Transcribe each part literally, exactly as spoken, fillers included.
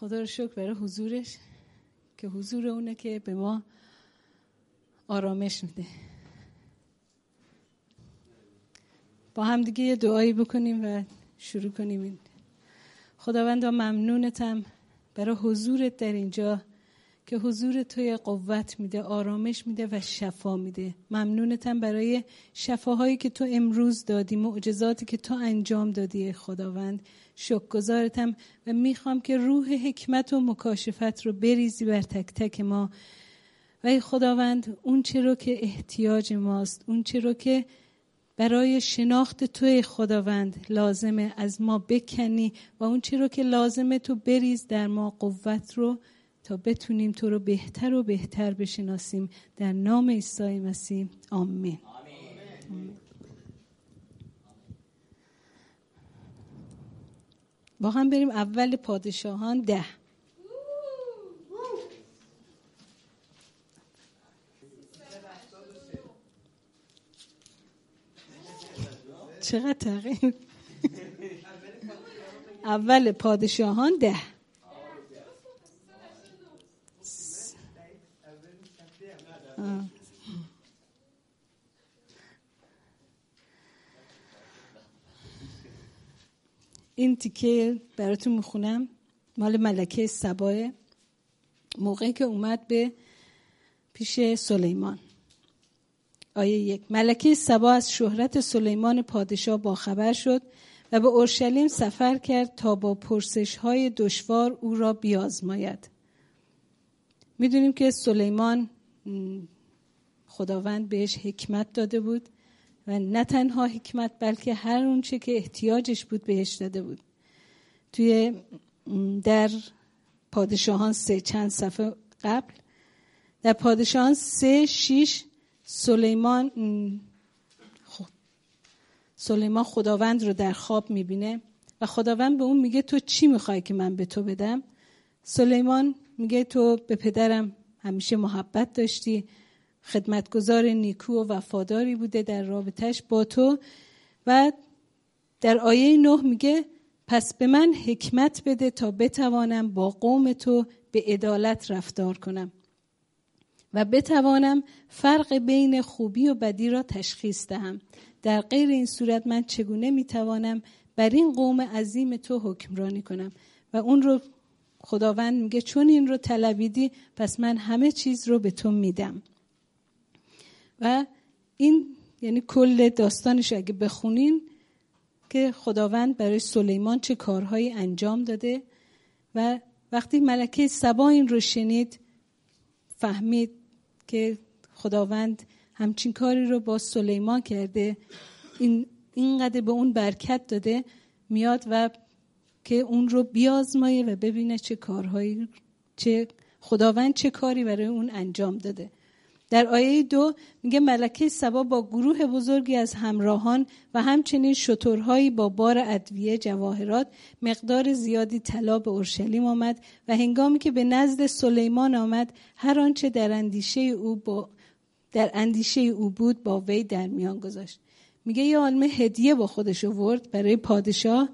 خدا رو شکر برای حضورش که حضور اونه که به ما آرامش میده. با هم دیگه یه دعایی بکنیم و شروع کنیم. این خداوندا ممنونتم برای حضورت در اینجا که حضور توی قوت میده، آرامش میده و شفا میده. ممنونتم برای شفاهایی که تو امروز دادی، معجزاتی که تو انجام دادی خداوند. شکرگزارتم و میخوام که روح حکمت و مکاشفت رو بریزی بر تک تک ما و ای خداوند اون چه رو که احتیاج ماست، اون چه رو که برای شناخت توی خداوند لازمه از ما بکنی و اون چی رو که لازمه تو بریز در ما قوت رو تا بتونیم تو رو بهتر و بهتر بشناسیم. در نام عیسی مسیح آمین. با هم بریم اول پادشاهان ده. چقدر تغییر. اول پادشاهان ده. این تیکه براتون میخونم، مال ملکه سبا، موقعی که اومد به پیش سلیمان. آیه یک: ملکه سبا از شهرت سلیمان پادشاه باخبر شد و به اورشلیم سفر کرد تا با پرسش‌های دشوار او را بیازماید. می‌دونیم که سلیمان خداوند بهش حکمت داده بود و نه تنها حکمت بلکه هر اون چه که احتیاجش بود بهش داده بود. توی در پادشاهان سه، چند صفحه قبل، در پادشاهان سه شیش سلیمان سلیمان خداوند رو در خواب میبینه و خداوند به اون میگه تو چی میخوای که من به تو بدم؟ سلیمان میگه تو به پدرم همیشه محبت داشتی، خدمتگزار نیکو و وفاداری بوده در رابطهش با تو و در آیه نه میگه پس به من حکمت بده تا بتوانم با قوم تو به عدالت رفتار کنم و بتوانم فرق بین خوبی و بدی را تشخیص دهم. در غیر این صورت من چگونه میتوانم بر این قوم عظیم تو حکمرانی کنم؟ و اون رو خداوند میگه چون این رو طلبیدی پس من همه چیز رو به تو میدم. و این یعنی کل داستانش اگه بخونین که خداوند برای سلیمان چه کارهایی انجام داده. و وقتی ملکه سبا این رو شنید فهمید که خداوند همچین کاری رو با سلیمان کرده، این اینقدر به اون برکت داده، میاد و که اون رو بیازمایه و ببینه چه کارهایی، چه خداوند چه کاری برای اون انجام داده. در آیه دو میگه ملکه سبا با گروه بزرگی از همراهان و همچنین شترهایی با بار ادویه، جواهرات، مقدار زیادی طلا به اورشلیم آمد و هنگامی که به نزد سلیمان آمد هر آنچه در اندیشه او با در اندیشه او بود با وی در میان گذاشت. میگه یه عالمه هدیه با خودش آورد برای پادشاه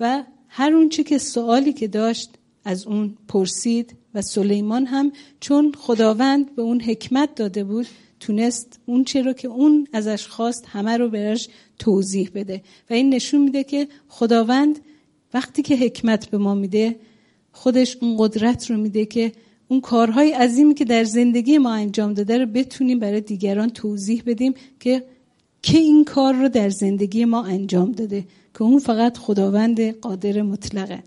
و هر آنچه که سوالی که داشت از اون پرسید و سلیمان هم چون خداوند به اون حکمت داده بود تونست اون چه رو که اون ازش خواست همه رو براش توضیح بده. و این نشون میده که خداوند وقتی که حکمت به ما میده خودش اون قدرت رو میده که اون کارهای عظیمی که در زندگی ما انجام داده رو بتونیم برای دیگران توضیح بدیم که که این کار رو در زندگی ما انجام داده، که اون فقط خداوند قادر مطلقه.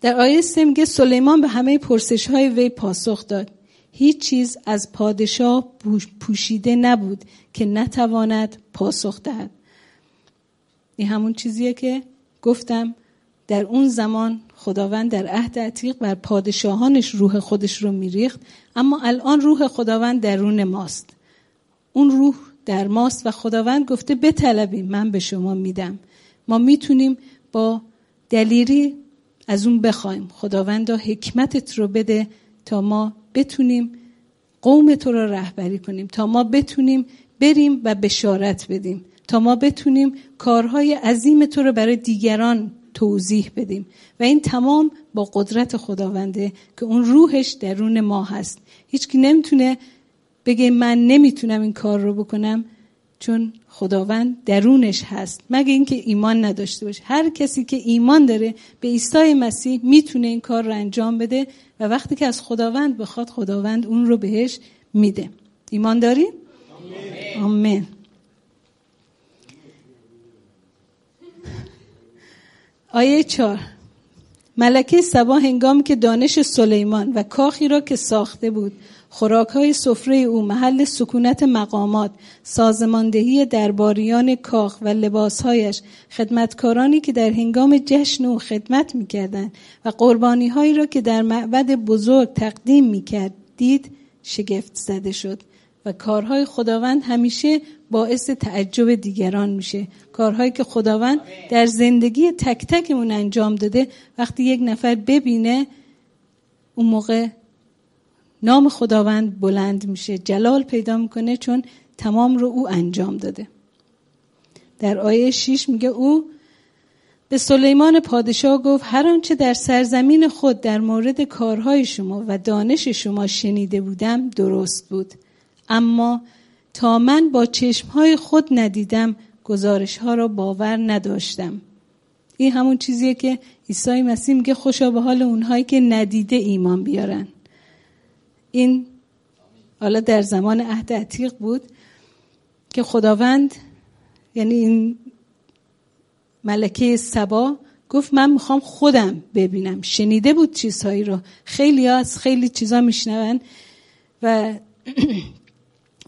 در آیه سه میگه سلیمان به همه پرسش‌های وی پاسخ داد. هیچ چیز از پادشاه پوشیده نبود که نتواند پاسخ دهد. این همون چیزیه که گفتم در اون زمان خداوند در عهد عتیق بر پادشاهانش روح خودش رو میریخت، اما الان روح خداوند درون ماست. اون روح در ماست و خداوند گفته بطلبیم من به شما میدم. ما میتونیم با دلیری از اون بخوایم خداوندا حکمتت رو بده تا ما بتونیم قوم تو رو رهبری کنیم، تا ما بتونیم بریم و بشارت بدیم، تا ما بتونیم کارهای عظیم تو رو برای دیگران توضیح بدیم و این تمام با قدرت خداونده که اون روحش درون ما هست. هیچکی نمیتونه بگه من نمیتونم این کار رو بکنم، چون خداوند درونش هست، مگه اینکه ایمان نداشته باشه. هر کسی که ایمان داره به عیسی مسیح میتونه این کار رو انجام بده و وقتی که از خداوند بخواد خداوند اون رو بهش میده. ایمان داری؟ آمین. آمین. آیه چهار: ملکه صباح هنگام که دانش سلیمان و کاخی را که ساخته بود، خوراک‌های سفره او، محل سکونت مقامات، سازماندهی درباریان کاخ و لباس‌هایش، خدمتکارانی که در هنگام جشن او خدمت می‌کردند و قربانی‌هایی را که در معبد بزرگ تقدیم می‌کرد، دید شگفت زده شد. و کارهای خداوند همیشه باعث تعجب دیگران میشه. کارهایی که خداوند در زندگی تک تکمون انجام داده، وقتی یک نفر ببینه، اون موقع نام خداوند بلند میشه، جلال پیدا میکنه، چون تمام رو او انجام داده. در آیه شش میگه او به سلیمان پادشاه گفت: هر آنچه در سرزمین خود در مورد کارهای شما و دانش شما شنیده بودم درست بود، اما تا من با چشمهای خود ندیدم گزارشها را باور نداشتم. این همون چیزیه که عیسی مسیح میگه خوشا به حال اونهایی که ندیده ایمان بیارن. این حالا در زمان عهد عتیق بود که خداوند، یعنی این ملکه سبا، گفت من میخوام خودم ببینم. شنیده بود چیزهایی رو، خیلی از خیلی چیزا میشنون و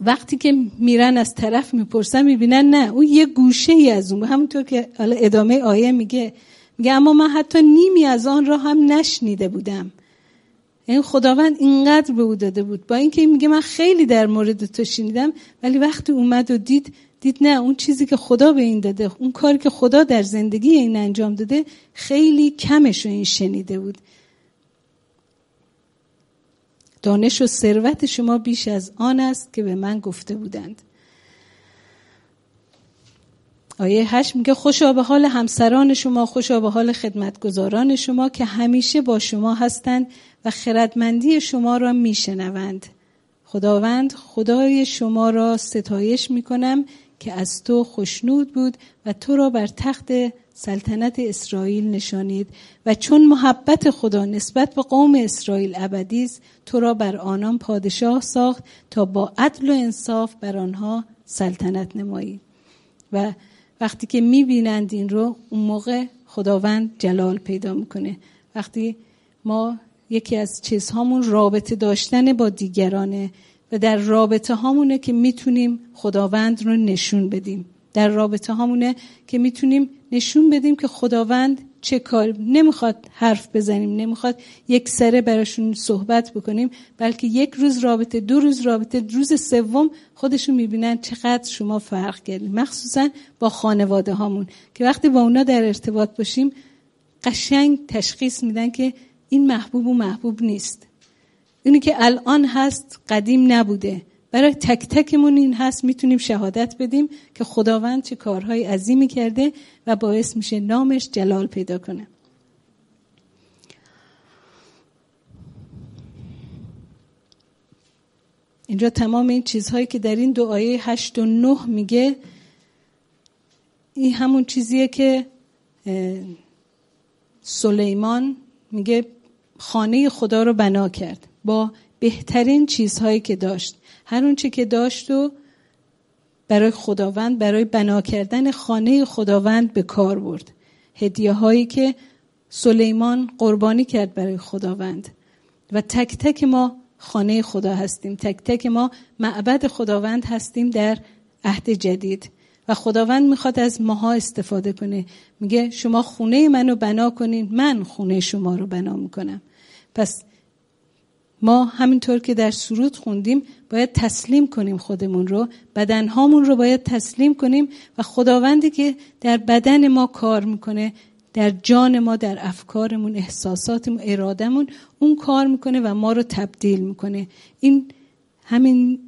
وقتی که میرن از طرف میپرسن میبینن نه، اون یه گوشه ای از اون. همونطور که حالا ادامه آیه میگه میگه اما من حتی نیمی از آن را هم نشنیده بودم. این خداوند اینقدر به او داده بود، با اینکه میگه من خیلی در مورد تو شنیدم، ولی وقتی اومد و دید دید نه، اون چیزی که خدا به این داده، اون کاری که خدا در زندگی این انجام داده، خیلی کمش رو این شنیده بود. دانش و ثروت شما بیش از آن است که به من گفته بودند. آیه هشت میگه خوشا به حال همسران شما، خوشا به حال خدمتگزاران شما که همیشه با شما هستند و خردمندی شما را میشنوند. خداوند خدای شما را ستایش میکنم که از تو خوشنود بود و تو را بر تخت سلطنت اسرائیل نشانید و چون محبت خدا نسبت به قوم اسرائیل ابدی است، تو را بر آنان پادشاه ساخت تا با عدل و انصاف بر آنها سلطنت نمایی. و وقتی که میبینند این رو، اون موقع خداوند جلال پیدا میکنه. وقتی ما یکی از چیزهامون رابطه داشتن با دیگرانه و در رابطه هامونه که میتونیم خداوند رو نشون بدیم. در رابطه هامونه که میتونیم نشون بدیم که خداوند چه کار، نمیخواد حرف بزنیم، نمیخواد یک سره براشون صحبت بکنیم، بلکه یک روز رابطه، دو روز رابطه، روز سوم خودشون میبینن چقدر شما فرق کردید. مخصوصا با خانواده هامون که وقتی با اونا در ارتباط باشیم، قشنگ تشخیص میدن که این محبوب و محبوب نیست. اونی که الان هست قدیم نبوده. برای تک تکمون این هست میتونیم شهادت بدیم که خداوند چه کارهای عظیمی کرده و باعث میشه نامش جلال پیدا کنه. اینجا تمام این چیزهایی که در این دو آیه هشت و نه میگه، این همون چیزیه که سلیمان میگه خانه خدا رو بنا کرد با بهترین چیزهایی که داشت. هر اون چی که داشت و برای خداوند، برای بنا کردن خانه خداوند به کار برد. هدیه هایی که سلیمان قربانی کرد برای خداوند. و تک تک ما خانه خدا هستیم، تک تک ما معبد خداوند هستیم در عهد جدید و خداوند میخواد از ماها استفاده کنه. میگه شما خونه منو بنا کنین، من خونه شما رو بنا میکنم. پس ما همینطور که در سرود خوندیم باید تسلیم کنیم خودمون رو، بدنهامون رو باید تسلیم کنیم و خداوندی که در بدن ما کار میکنه، در جان ما، در افکارمون، احساساتمون، ارادمون، اون کار میکنه و ما رو تبدیل میکنه. این همین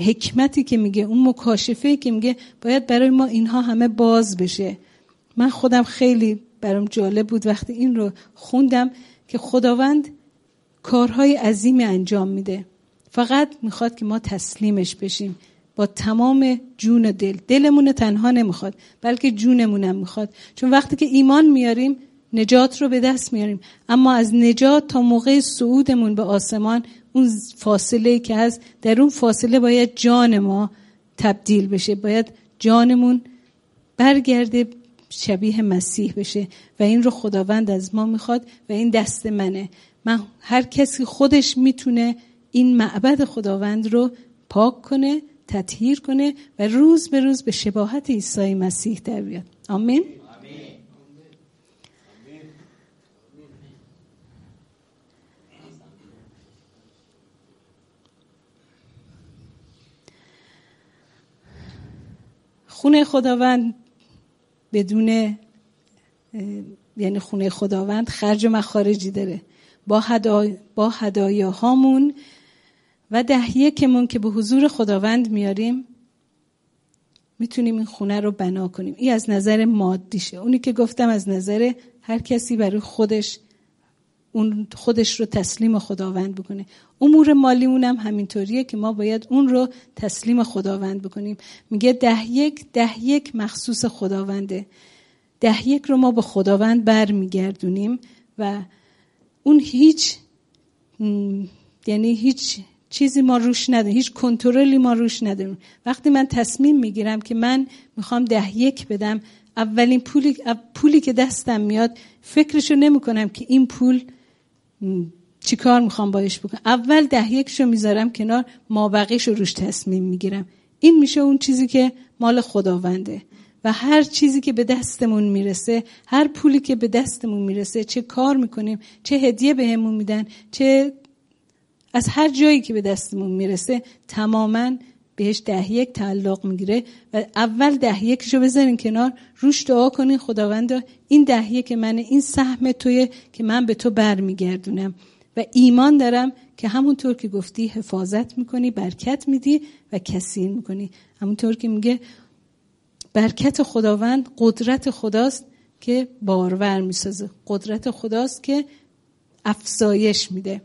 حکمتی که میگه، اون مکاشفه‌ای که میگه باید برای ما اینها همه باز بشه. من خودم خیلی برام جالب بود وقتی این رو خوندم که خداوند کارهای عظیمی انجام میده، فقط میخواد که ما تسلیمش بشیم با تمام جون و دل. دلمون تنها نمیخواد، بلکه جونمونم میخواد، چون وقتی که ایمان میاریم نجات رو به دست میاریم. اما از نجات تا موقع صعودمون به آسمان اون فاصله که هست، در اون فاصله باید جان ما تبدیل بشه، باید جانمون برگرده شبیه مسیح بشه و این رو خداوند از ما میخواد و این دست منه. من هر کسی خودش میتونه این معبد خداوند رو پاک کنه، تطهیر کنه و روز به روز به شباهت عیسی مسیح در بیاد. آمین. خونه خداوند بدون یعنی خونه خداوند خرج و مخارجی داره. با هدایا با هدایاهامون و دهیه کمون که به حضور خداوند میاریم میتونیم این خونه رو بنا کنیم. این از نظر مادیشه. اونی که گفتم از نظر هر کسی برای خودش اون خودش رو تسلیم خداوند بکنه. امور مالیمون هم همینطوریه که ما باید اون رو تسلیم خداوند بکنیم. میگه ده یک ده یک مخصوص خداونده. ده یک رو ما به خداوند بر میگردونیم و اون هیچ یعنی هیچ چیزی ما روش نداریم، هیچ کنترلی ما روش نداریم. وقتی من تصمیم میگیرم که من میخوام ده یک بدم، اولین پولی پولی که دستم میاد فکرشو نمیکنم که این پول چی کار میخوام باش بکنم. اول ده یکشو میذارم کنار، مابقیشو روش تصمیم میگیرم. این میشه اون چیزی که مال خداونده و هر چیزی که به دستمون میرسه، هر پولی که به دستمون میرسه، چه کار میکنیم، چه هدیه بهمون میدن، چه از هر جایی که به دستمون میرسه تماماً بهش ده یک تعلق میگیره و اول ده یکشو بذارین کنار، روش دعا کنین خداوند این ده یک من، این سهم تویه که من به تو برمیگردونم و ایمان دارم که همونطور که گفتی حفاظت میکنی، برکت میدی و کثیر میکنی. همونطور که میگه برکت خداوند قدرت خداست که بارور میسازه، قدرت خداست که افزایش میده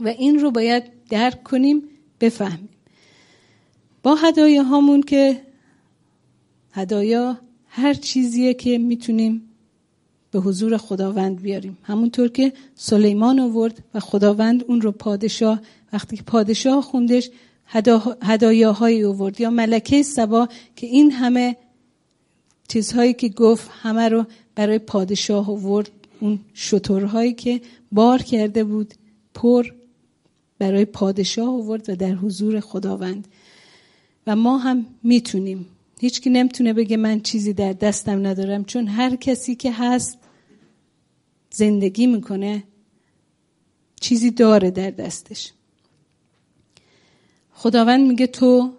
و این رو باید درک کنیم، بفهمیم. با هدایه هامون که هدایا هر چیزیه که میتونیم به حضور خداوند بیاریم، همونطور که سلیمان آورد و خداوند اون رو پادشاه، وقتی پادشاه خوندش هدا... هدایاهایی آورد، یا ملکه سبا که این همه چیزهایی که گفت همه رو برای پادشاه آورد، اون شترهایی که بار کرده بود پر برای پادشاه آورد و در حضور خداوند. و ما هم میتونیم، هیچ کی نمیتونه بگه من چیزی در دستم ندارم، چون هر کسی که هست زندگی میکنه چیزی داره در دستش. خداوند میگه تو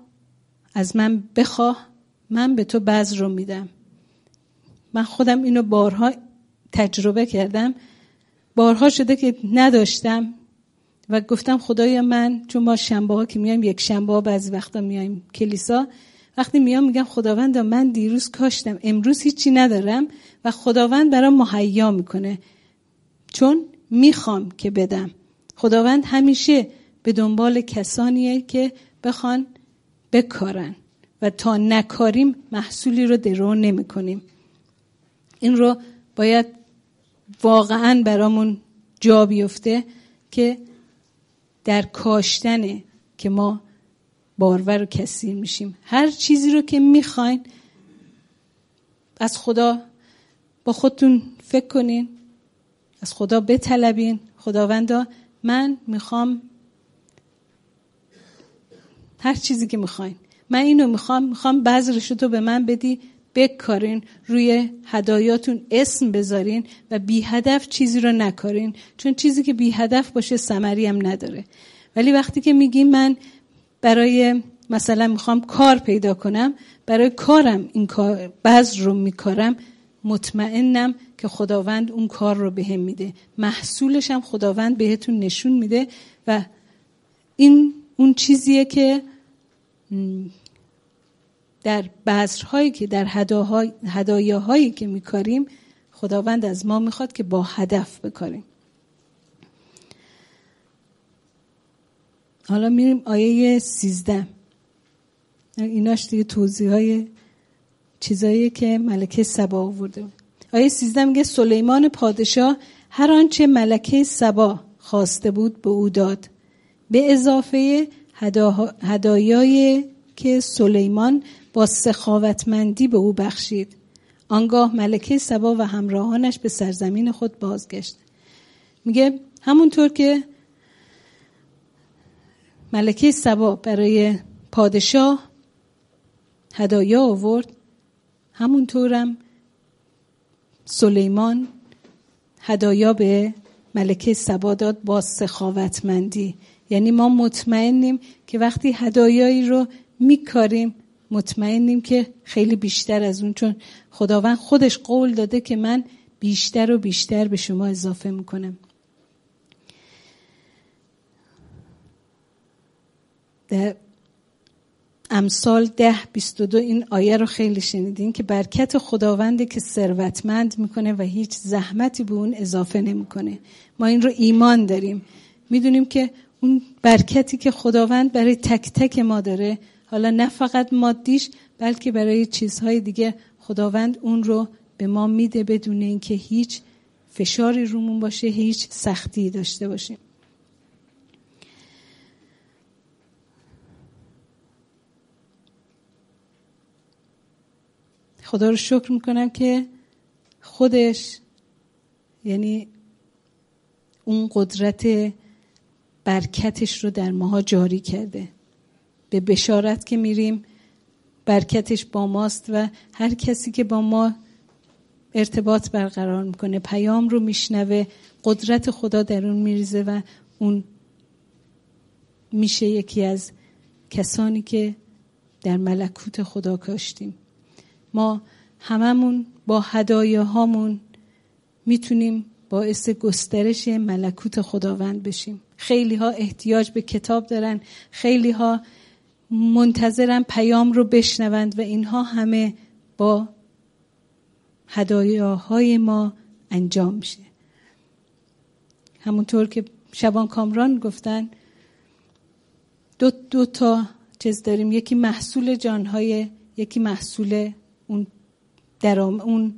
از من بخواه، من به تو بذر رو میدم. من خودم اینو بارها تجربه کردم، بارها شده که نداشتم و گفتم خدایا من، چون ما شنبه ها که میایم، یک شنبه ها بعضی وقتا میایم کلیسا، وقتی میام میگم خداوند من دیروز کاشتم، امروز هیچی ندارم و خداوند برام مهیا میکنه چون میخوام که بدم. خداوند همیشه به دنبال کسانیه که بخوان بکارن و تا نکاریم محصولی رو درو نمیکنیم. این رو باید واقعا برامون جا بیفته که در کاشتنه که ما بارور و کثیر میشیم. هر چیزی رو که میخواین از خدا، با خودتون فکر کنین، از خدا بطلبین، خداوندا من میخوام هر چیزی که میخواین، من اینو میخوام، میخوام بذرشو تو به من بدی، بکارین، روی هدایاتون اسم بذارین و بی هدف چیزی رو نکارین، چون چیزی که بی هدف باشه ثمری هم نداره. ولی وقتی که میگیم من برای مثلا میخوام کار پیدا کنم، برای کارم این کار بذر رو میکارم، مطمئنم که خداوند اون کار رو بهم میده، محصولش هم خداوند بهتون نشون میده و این اون چیزیه که در بذرهایی که در هداهای هدایاهایی که میکاریم خداوند از ما میخواد که با هدف بکاریم. حالا میریم آیه سیزده. ایناش دیگه توضیح های چیزایی که ملکه سبا آورده. آیه سیزده میگه سلیمان پادشاه هر آنچه ملکه سبا خواسته بود به او داد، به اضافه هدا... هدایایی که سلیمان با سخاوتمندی به او بخشید. آنگاه ملکه سبا و همراهانش به سرزمین خود بازگشت. میگه همونطور که ملکه سبا برای پادشاه هدایا آورد، همونطورم سلیمان هدایا به ملکه سبا داد با سخاوتمندی. یعنی ما مطمئنیم که وقتی هدایایی رو میکاریم مطمئنیم که خیلی بیشتر از اون، چون خداوند خودش قول داده که من بیشتر و بیشتر به شما اضافه میکنم. در امثال ده بیست و دو این آیه رو خیلی شنیدین که برکت خداونده که ثروتمند میکنه و هیچ زحمتی به اون اضافه نمیکنه. ما این رو ایمان داریم، میدونیم که اون برکتی که خداوند برای تک تک ما داره، حالا نه فقط مادیش بلکه برای چیزهای دیگه، خداوند اون رو به ما میده بدون اینکه هیچ فشاری رومون باشه، هیچ سختی داشته باشیم. خدا رو شکر میکنم که خودش، یعنی اون قدرت برکتش رو در ماها جاری کرده. به بشارت که میریم برکتش با ماست و هر کسی که با ما ارتباط برقرار میکنه، پیام رو میشنوه، قدرت خدا در اون میریزه و اون میشه یکی از کسانی که در ملکوت خدا کاشتیم. ما هممون با هدایاهامون میتونیم باعث گسترش ملکوت خداوند بشیم. خیلی ها احتیاج به کتاب دارن، خیلی ها منتظرن پیام رو بشنوند و اینها همه با هدایاهای ما انجام میشه. همونطور که شبان کامران گفتن دو, دو تا چیز داریم، یکی محصول جانهای، یکی محصول اون درام، اون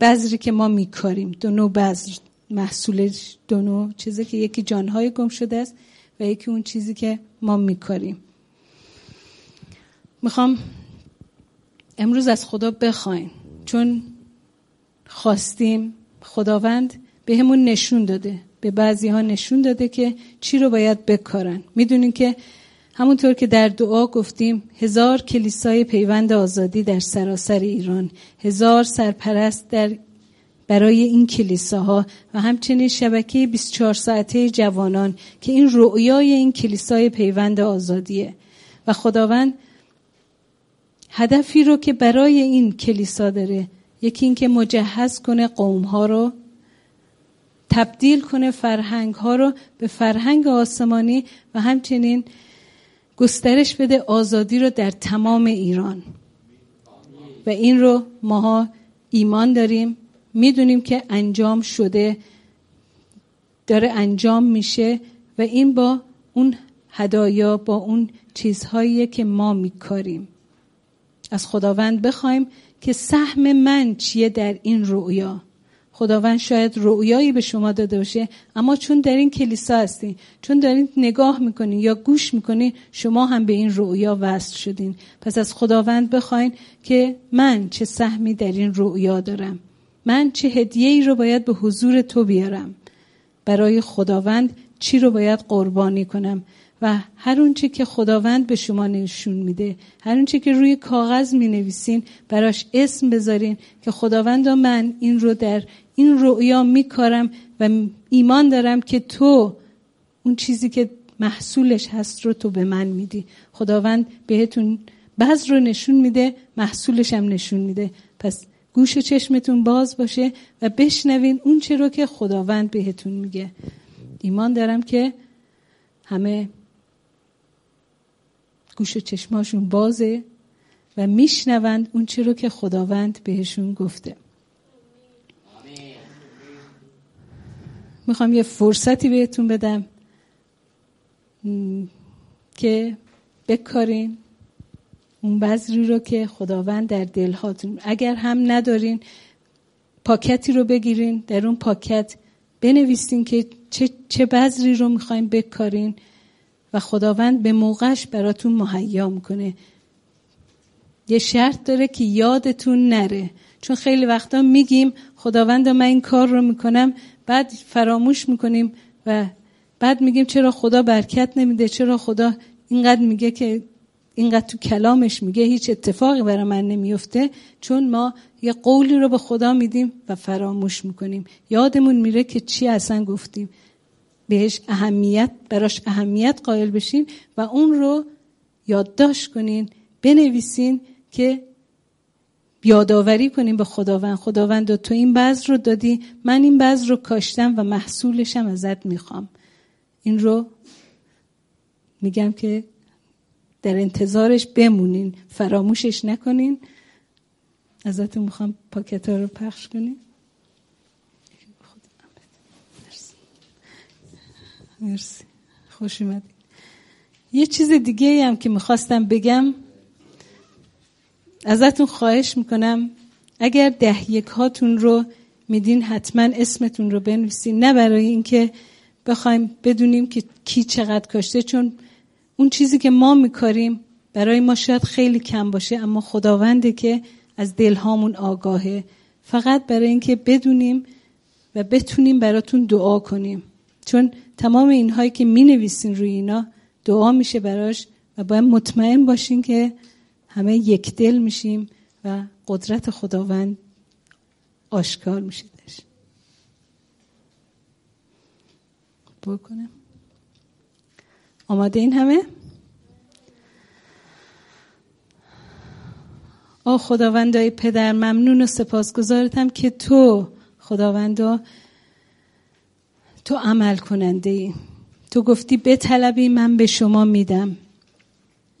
بذری که ما میکاریم. دو نوع بذر، محصول دو نوع چیزی که یکی جانهای گم شده است و یکی اون چیزی که ما میکاریم. میخوام امروز از خدا بخوایم، چون خواستیم خداوند به همون نشون داده، به بعضی ها نشون داده که چی رو باید بکارن. میدونین که همونطور که در دعا گفتیم هزار کلیسای پیوند آزادی در سراسر ایران، هزار سرپرست در برای این کلیساها و همچنین شبکه بیست و چهار ساعته جوانان که این رؤیای این کلیسای پیوند آزادیه و خداوند هدفی رو که برای این کلیسا داره، یکی این که مجهز کنه قومها رو، تبدیل کنه فرهنگها رو به فرهنگ آسمانی و همچنین گسترش بده آزادی رو در تمام ایران. و این رو ماها ایمان داریم، میدونیم که انجام شده، داره انجام میشه و این با اون هدایا، با اون چیزهایی که ما میکاریم. از خداوند بخوایم که سهم من چیه در این رؤیا. خداوند شاید رؤیایی به شما داده باشه، اما چون در این کلیسا هستین، چون دارین نگاه میکنین یا گوش میکنین، شما هم به این رؤیا وصل شدین. پس از خداوند بخواین که من چه سهمی در این رؤیا دارم، من چه هدیه‌ای رو باید به حضور تو بیارم، برای خداوند چی رو باید قربانی کنم. و هر اون چی که خداوند به شما نشون میده، هر اون چی که روی کاغذ مینویسین براش اسم بذارین که خداوند من این رو در این رؤیا میکارم و ایمان دارم که تو اون چیزی که محصولش هست رو تو به من میدی. خداوند بهتون بذر رو نشون میده، محصولش هم نشون میده. پس گوش و چشمتون باز باشه و بشنوین اون چی رو که خداوند بهتون میگه. ایمان دارم که همه گوش و چشماشون بازه و میشنوند اون چی رو که خداوند بهشون گفته. میخوام یه فرصتی بهتون بدم م... که بکارین اون بذری رو که خداوند در دل هاتون، اگر هم ندارین پاکتی رو بگیرین، در اون پاکت بنویسین که چه چه بذری رو میخواین بکارین و خداوند به موقعش براتون مهیا میکنه. یه شرط داره که یادتون نره، چون خیلی وقتا میگیم خداوند من این کار رو میکنم، بعد فراموش میکنیم و بعد میگیم چرا خدا برکت نمیده، چرا خدا اینقدر میگه که اینقدر تو کلامش میگه هیچ اتفاقی برای من نمیفته، چون ما یه قولی رو به خدا میدیم و فراموش میکنیم، یادمون میره که چی اصلا گفتیم، بهش اهمیت براش اهمیت قائل بشین و اون رو یادداشت کنین، بنویسین که یادآوری کنین به خداوند، خداوند تو این بذر رو دادی، من این بذر رو کاشتم و محصولشم ازت میخوام. این رو میگم که در انتظارش بمونین، فراموشش نکنین. ازتون میخوام پاکت ها رو پخش کنین. مرسی. مرسی. خوش اومدین. یه چیز دیگه هم که میخواستم بگم، ازتون خواهش میکنم اگر ده یک هاتون رو میدین حتما اسمتون رو بنویسین، نه برای اینکه بخوایم بدونیم که کی چقدر کاشته، چون اون چیزی که ما میکاریم برای ما شاید خیلی کم باشه، اما خداونده که از دلهامون آگاهه، فقط برای اینکه بدونیم و بتونیم براتون دعا کنیم، چون تمام اینهایی که مینویسین روی اینا دعا میشه براش و باید مطمئن باشین که همه یک دل میشیم و قدرت خداوند آشکار میشه داشت. بکنم آماده این همه؟ آه خداوندای پدر، ممنون و سپاسگزارتم که تو خداوندا تو عمل کننده ای، تو گفتی بطلبی من به شما میدم.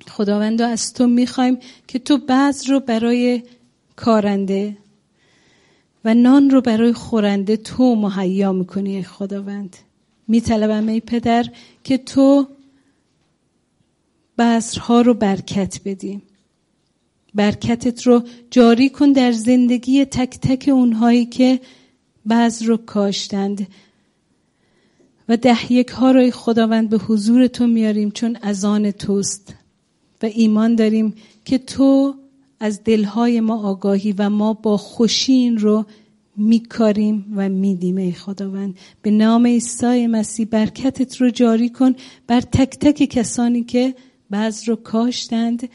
خداوندا از تو میخوایم که تو بذر رو برای کارنده و نان رو برای خورنده تو مهیا میکنی. خداوند میطلبم ای پدر که تو بذرها رو برکت بدی، برکتت رو جاری کن در زندگی تک تک اونهایی که بذر رو کاشتند و ده یک ها رو خداوند به حضور تو میاریم، چون از آن توست و ایمان داریم که تو از دلهای ما آگاهی و ما با خوشی این رو میکاریم و میدیم. ای خداوند به نام عیسی مسیح برکتت رو جاری کن بر تک تک کسانی که بذر رو کاشتند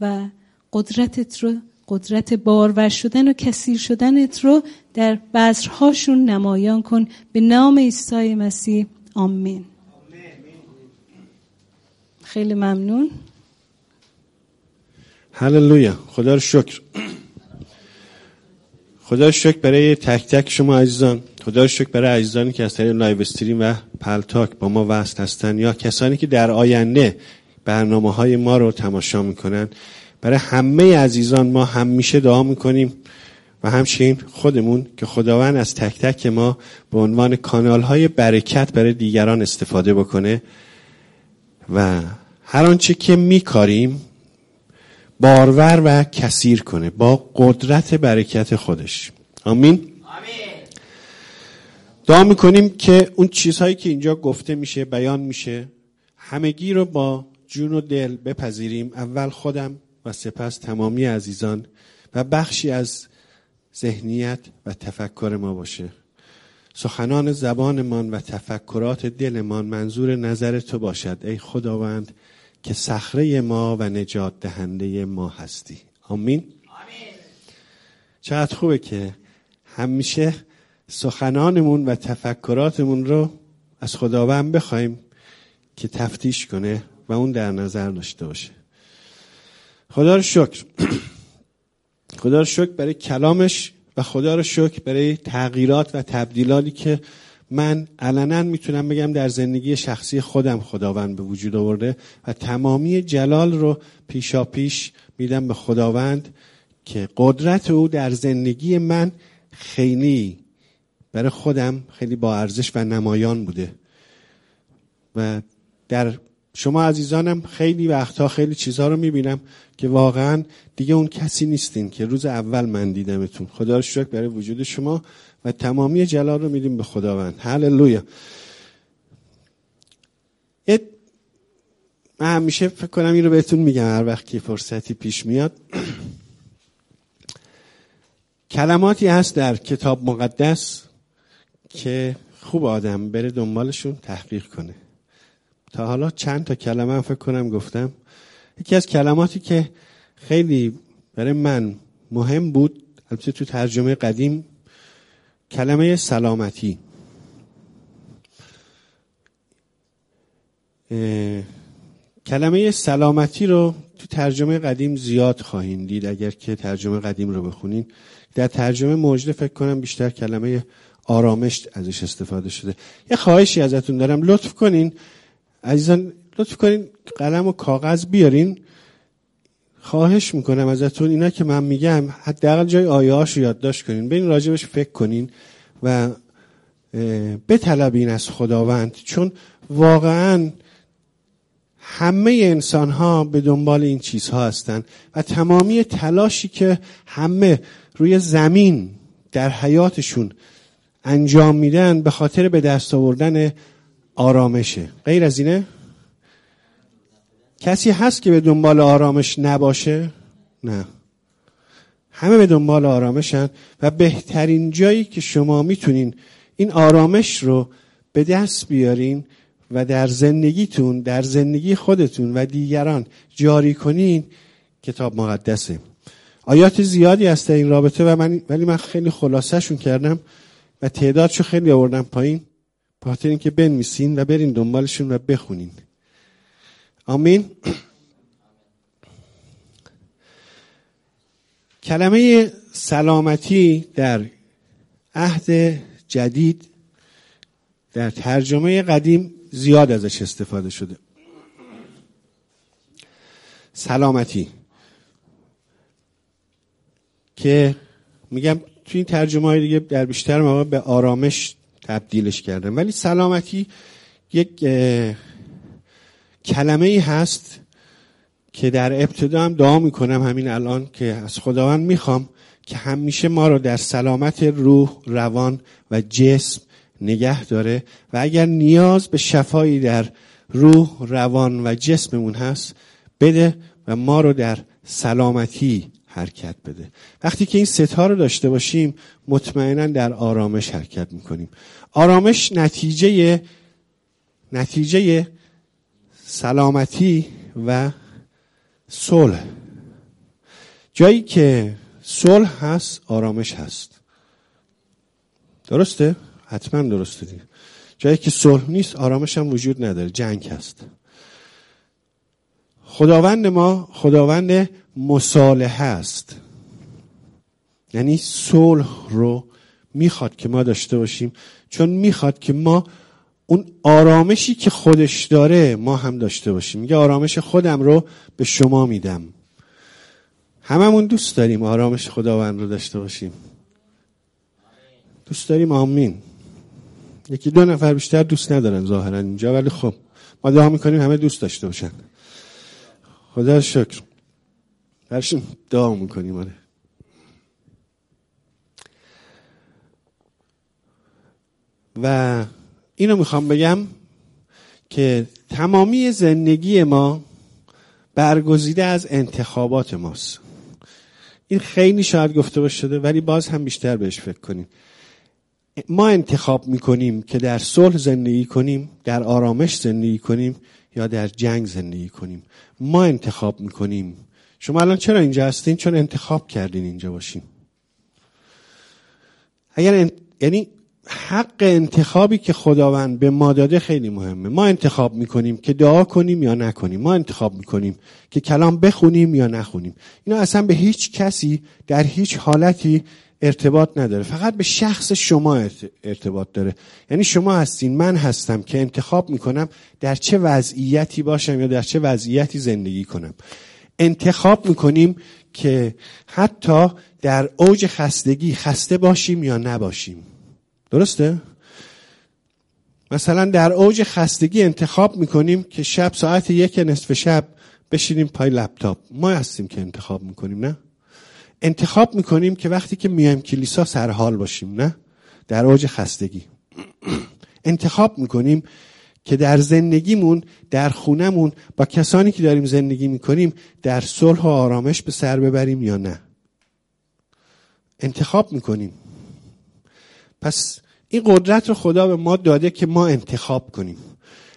و قدرتت رو، قدرت بارور شدن و کثیر شدنت رو در بذرهاشون نمایان کن به نام عیسی مسیح. آمین. خیلی ممنون. هللویا. خدا رو شکر. خدا رو شکر برای تک تک شما عزیزان. خدا رو شکر برای عزیزانی که از طریق لایو استریم و پلتاک با ما وصل هستن یا کسانی که در آینده برنامه‌های ما رو تماشا میکنن. برای همه عزیزان ما همیشه دعا میکنیم و همچنین خودمون که خداوند از تک تک ما به عنوان کانال‌های برکت برای دیگران استفاده بکنه و هر آنچه که میکاریم بارور و کثیر کنه با قدرت برکت خودش. آمین. آمین. دعا میکنیم که اون چیزهایی که اینجا گفته میشه، بیان میشه، همگی رو با جون و دل بپذیریم، اول خودم و سپس تمامی عزیزان، و بخشی از ذهنیت و تفکر ما باشه. سخنان زبانمان و تفکرات دلمان منظور نظر تو باشد ای خداوند که صخره ما و نجات دهنده ما هستی. آمین. آمین. چقدر خوبه که همیشه سخنانمون و تفکراتمون رو از خداوند بخوایم که تفتیش کنه و اون در نظر داشته باشه. خدا رو شکر. خدا رو شکر برای کلامش و خدا رو شکر برای تغییرات و تبدیلاتی که من علنا میتونم بگم در زندگی شخصی خودم خداوند به وجود آورده و تمامی جلال رو پیشا پیش میدم به خداوند که قدرت او در زندگی من خیلی برای خودم خیلی با ارزش و نمایان بوده. و در شما عزیزانم خیلی وقتها خیلی چیزها رو میبینم که واقعا دیگه اون کسی نیستین که روز اول من دیدمتون. خدا رو شکر برای وجود شما و تمامی جلال رو میدیم به خداوند. هللویا. من همیشه فکر کنم این رو بهتون میگم هر وقت که فرصتی پیش میاد. کلماتی هست در کتاب مقدس که خوب آدم بره دنبالشون تحقیق کنه. تا حالا چند تا کلمه فکر کنم گفتم. یکی از کلماتی که خیلی برای من مهم بود، البته تو ترجمه قدیم، کلمه سلامتی. کلمه سلامتی رو تو ترجمه قدیم زیاد خواهید دید اگر که ترجمه قدیم رو بخونین. در ترجمه مجدد فکر کنم بیشتر کلمه آرامش ازش استفاده شده. یه خواهشی ازتون دارم، لطف کنین عزیزان، لطف کنین قلم و کاغذ بیارین. خواهش میکنم ازتون اینا که من میگم حداقل جای آیه‌هاشو یادداشت کنین، برین راجبش فکر کنین و بطلبین از خداوند، چون واقعاً همه انسان ها به دنبال این چیزها هستن و تمامی تلاشی که همه روی زمین در حیاتشون انجام میدن به خاطر به دست آوردن آرامشه. غیر از اینه کسی هست که به دنبال آرامش نباشه؟ نه، همه به دنبال آرامشن و بهترین جایی که شما میتونین این آرامش رو به دست بیارین و در زندگیتون، در زندگی خودتون و دیگران جاری کنین، کتاب مقدسه. آیات زیادی هست در این رابطه و من ولی من خیلی خلاصه‌شون کردم و تعدادشو خیلی آوردم پایین، بخاطر اینکه بنویسین و برین دنبالشون و بخونین. آمین. کلمه سلامتی در عهد جدید در ترجمه قدیم زیاد ازش استفاده شده. سلامتی که میگم توی این ترجمه های دیگه در بیشتر مواقع به آرامش تبدیلش کردن، ولی سلامتی یک کلمه‌ای هست که در ابتدا هم دعا میکنم همین الان که از خداوند میخوام که همیشه ما رو در سلامت روح، روان و جسم نگه داره و اگر نیاز به شفایی در روح، روان و جسممون هست بده و ما رو در سلامتی حرکت بده. وقتی که این ستا رو داشته باشیم مطمئنا در آرامش حرکت میکنیم. آرامش نتیجه نتیجه سلامتی و صلح. جایی که صلح هست آرامش هست. درسته؟ حتما درسته دیگه. جایی که صلح نیست آرامش هم وجود نداره، جنگ هست. خداوند ما خداوند مصالحه است، یعنی صلح رو میخواد که ما داشته باشیم، چون میخواد که ما اون آرامشی که خودش داره ما هم داشته باشیم. میگه آرامش خودم رو به شما میدم. هممون دوست داریم آرامش خداوند رو داشته باشیم، دوست داریم. آمین. یکی دو نفر بیشتر دوست ندارن ظاهرا اینجا، ولی خب ما دعا میکنیم همه دوست داشته باشن. خدا شکر برشون دعا میکنیم. آره. و اینو میخوام بگم که تمامی زندگی ما برگزیده از انتخابات ماست. این خیلی شاید گفته باشه شده ولی باز هم بیشتر بهش فکر کنیم. ما انتخاب میکنیم که در صلح زندگی کنیم، در آرامش زندگی کنیم یا در جنگ زندگی کنیم. ما انتخاب میکنیم. شما الان چرا اینجا هستین؟ چون انتخاب کردین اینجا باشین. اگر انت... یعنی حق انتخابی که خداوند به ما داده خیلی مهمه. ما انتخاب میکنیم که دعا کنیم یا نکنیم. ما انتخاب میکنیم که کلام بخونیم یا نخونیم. اینا اصلا به هیچ کسی در هیچ حالتی ارتباط نداره، فقط به شخص شما ارتباط داره. یعنی شما هستین، من هستم که انتخاب میکنم در چه وضعیتی باشم یا در چه وضعیتی زندگی کنم. انتخاب میکنیم که حتی در اوج خستگی خسته باشیم یا نباشیم. درسته؟ مثلا در اوج خستگی انتخاب میکنیم که شب ساعت یک نصف شب بشینیم پای لپتاپ. ما هستیم که انتخاب میکنیم، نه؟ انتخاب میکنیم که وقتی که میایم کلیسا سرحال باشیم، نه؟ در اوج خستگی انتخاب میکنیم که در زندگیمون، در خونمون، با کسانی که داریم زندگی میکنیم در صلح و آرامش به سر ببریم یا نه. انتخاب میکنیم. پس این قدرت رو خدا به ما داده که ما انتخاب کنیم.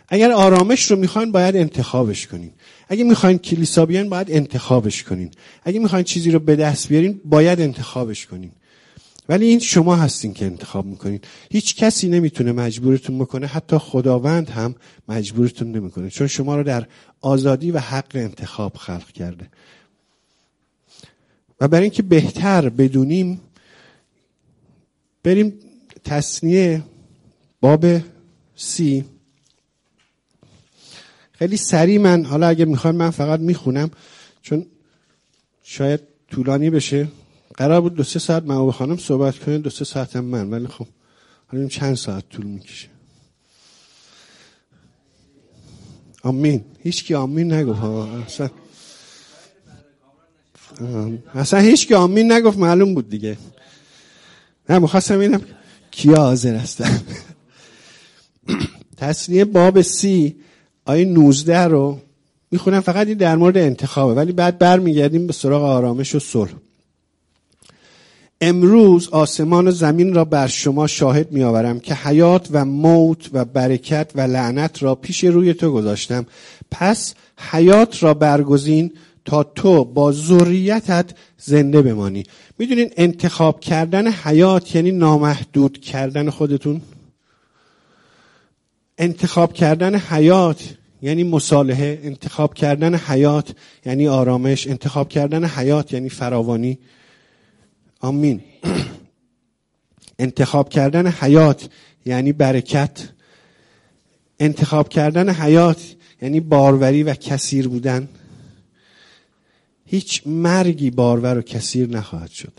اگر آرامش رو میخواین باید انتخابش کنین. اگه میخواین کلیسا بیان باید انتخابش کنین. اگه میخواین چیزی رو به دست بیارین باید انتخابش کنین. ولی این شما هستین که انتخاب میکنین. هیچ کسی نمیتونه مجبورتون بکنه، حتی خداوند هم مجبورتون نمیکنه، چون شما رو در آزادی و حق انتخاب خلق کرده. و برای اینکه بهتر بدونیم بریم تثنیه باب سی. خیلی سریع من، حالا اگه میخواین من فقط میخونم چون شاید طولانی بشه. قرار بود دو سه ساعت من و خانم صحبت کنیم، دو سه ساعت هم من، ولی خب حالا چند ساعت طول میکشه. آمین. هیچ کی آمین نگفت. اصلا اصلا هیچ کی آمین نگفت، معلوم بود دیگه. نه میخواستم اینم کیا حاضر هستن. تصنیه باب سی آیه نوزده رو میخونم، فقط این در مورد انتخابه، ولی بعد برمیگردیم به سراغ آرامش و صلح. امروز آسمان و زمین را بر شما شاهد میآورم که حیات و موت و برکت و لعنت را پیش روی تو گذاشتم. پس حیات را برگزین تا تو با ذریتت زنده بمانی. میدونین انتخاب کردن حیات یعنی نامحدود کردن خودتون. انتخاب کردن حیات یعنی مصالحه. انتخاب کردن حیات یعنی آرامش. انتخاب کردن حیات یعنی فراوانی. آمین. انتخاب کردن حیات یعنی برکت. انتخاب کردن حیات یعنی باروری و کثیر بودن. هیچ مرگی بارور و کثیر نخواهد شد.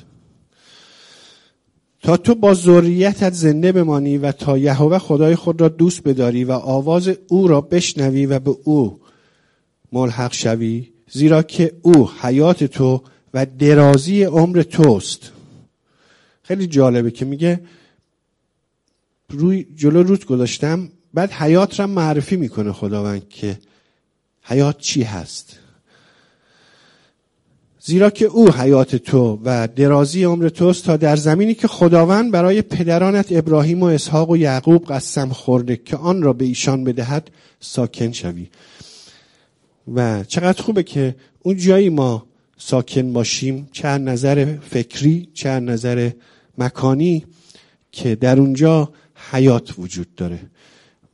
تا تو با ذریتت زنده بمانی و تا یهوه خدای خود را دوست بداری و آواز او را بشنوی و به او ملحق شوی، زیرا که او حیات تو و درازی عمر توست. خیلی جالبه که میگه روی جلو روت گذاشتم، بعد حیات را معرفی میکنه خداوند که حیات چی هست. زیرا که او حیات تو و درازی عمر توست تا در زمینی که خداوند برای پدرانت ابراهیم و اسحاق و یعقوب قسم خورده که آن را به ایشان بدهد ساکن شوی. و چقدر خوبه که اون جایی ما ساکن باشیم، چه از نظر فکری چه از نظر مکانی، که در اونجا حیات وجود داره.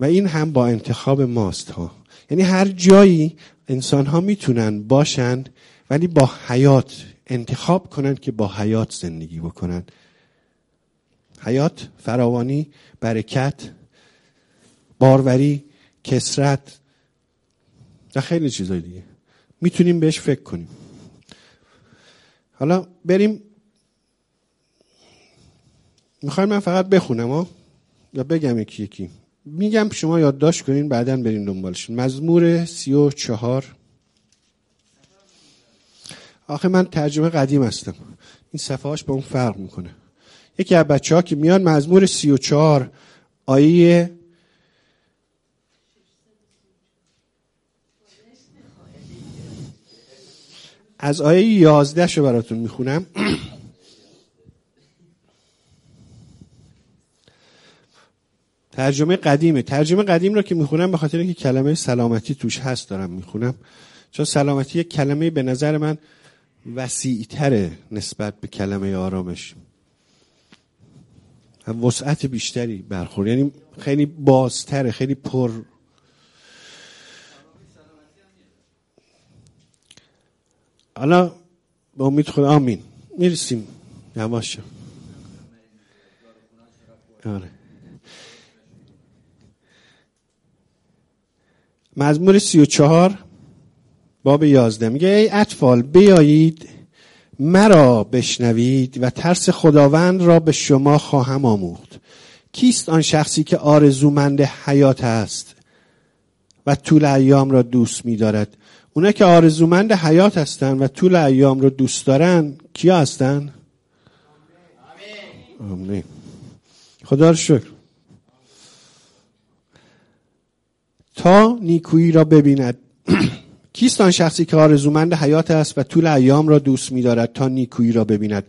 و این هم با انتخاب ماست ها. یعنی هر جایی انسان ها میتونن باشن ولی با حیات انتخاب کنن که با حیات زندگی بکنن. حیات، فراوانی، برکت، باروری، کثرت و خیلی چیزای دیگه میتونیم بهش فکر کنیم. حالا بریم، میخوایم من فقط بخونم ها یا بگم یکی یکی؟ میگم شما یادداشت کنین بعداً برین دنبالشین. مزمور سی و چهار. آخه من ترجمه قدیم هستم، این صفحهاش با اون فرق میکنه. یکی از بچه ها که میان مزمور سی و چهار آیه از آیه یازده شو براتون میخونم. ترجمه قدیمه. ترجمه قدیم رو که میخونم به خاطر اینکه کلمه سلامتی توش هست دارم میخونم، چون سلامتی یک کلمه به نظر من وسیع‌تره نسبت به کلمه آرامش، هم وسعت بیشتری برخورد، یعنی خیلی بازتره، خیلی پر. حالا با امید خدا. آمین. میرسیم یواش. آره. مزمور سی و چهار باب یازده میگه ای اطفال بیایید مرا بشنوید و ترس خداوند را به شما خواهم آموخت کیست آن شخصی که آرزومند حیات است و طول ایام را دوست می‌دارد؟ اونا که آرزومند حیات هستند و طول ایام را دوست دارن کیا هستن؟ آمین. آمین. خدا رو شکر. تا نیکویی را ببیند. کیست آن شخصی که آرزومند حیات است و طول ایام را دوست می‌دارد تا نیکویی را ببیند؟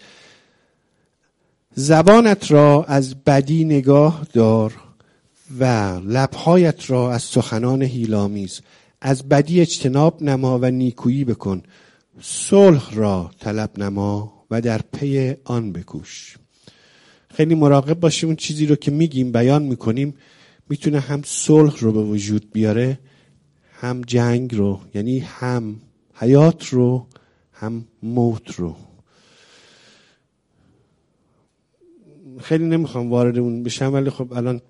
زبانت را از بدی نگاه دار و لب‌هایت را از سخنان هیلامیز. از بدی اجتناب نما و نیکویی بکن، صلح را طلب نما و در پی آن بکوش. خیلی مراقب باشیم اون چیزی رو که میگیم بیان میکنیم میتونه هم صلح رو به وجود بیاره، هم جنگ رو، یعنی هم حیات رو هم موت رو. خیلی نمیخوام وارد اون بشم، ولی خب الان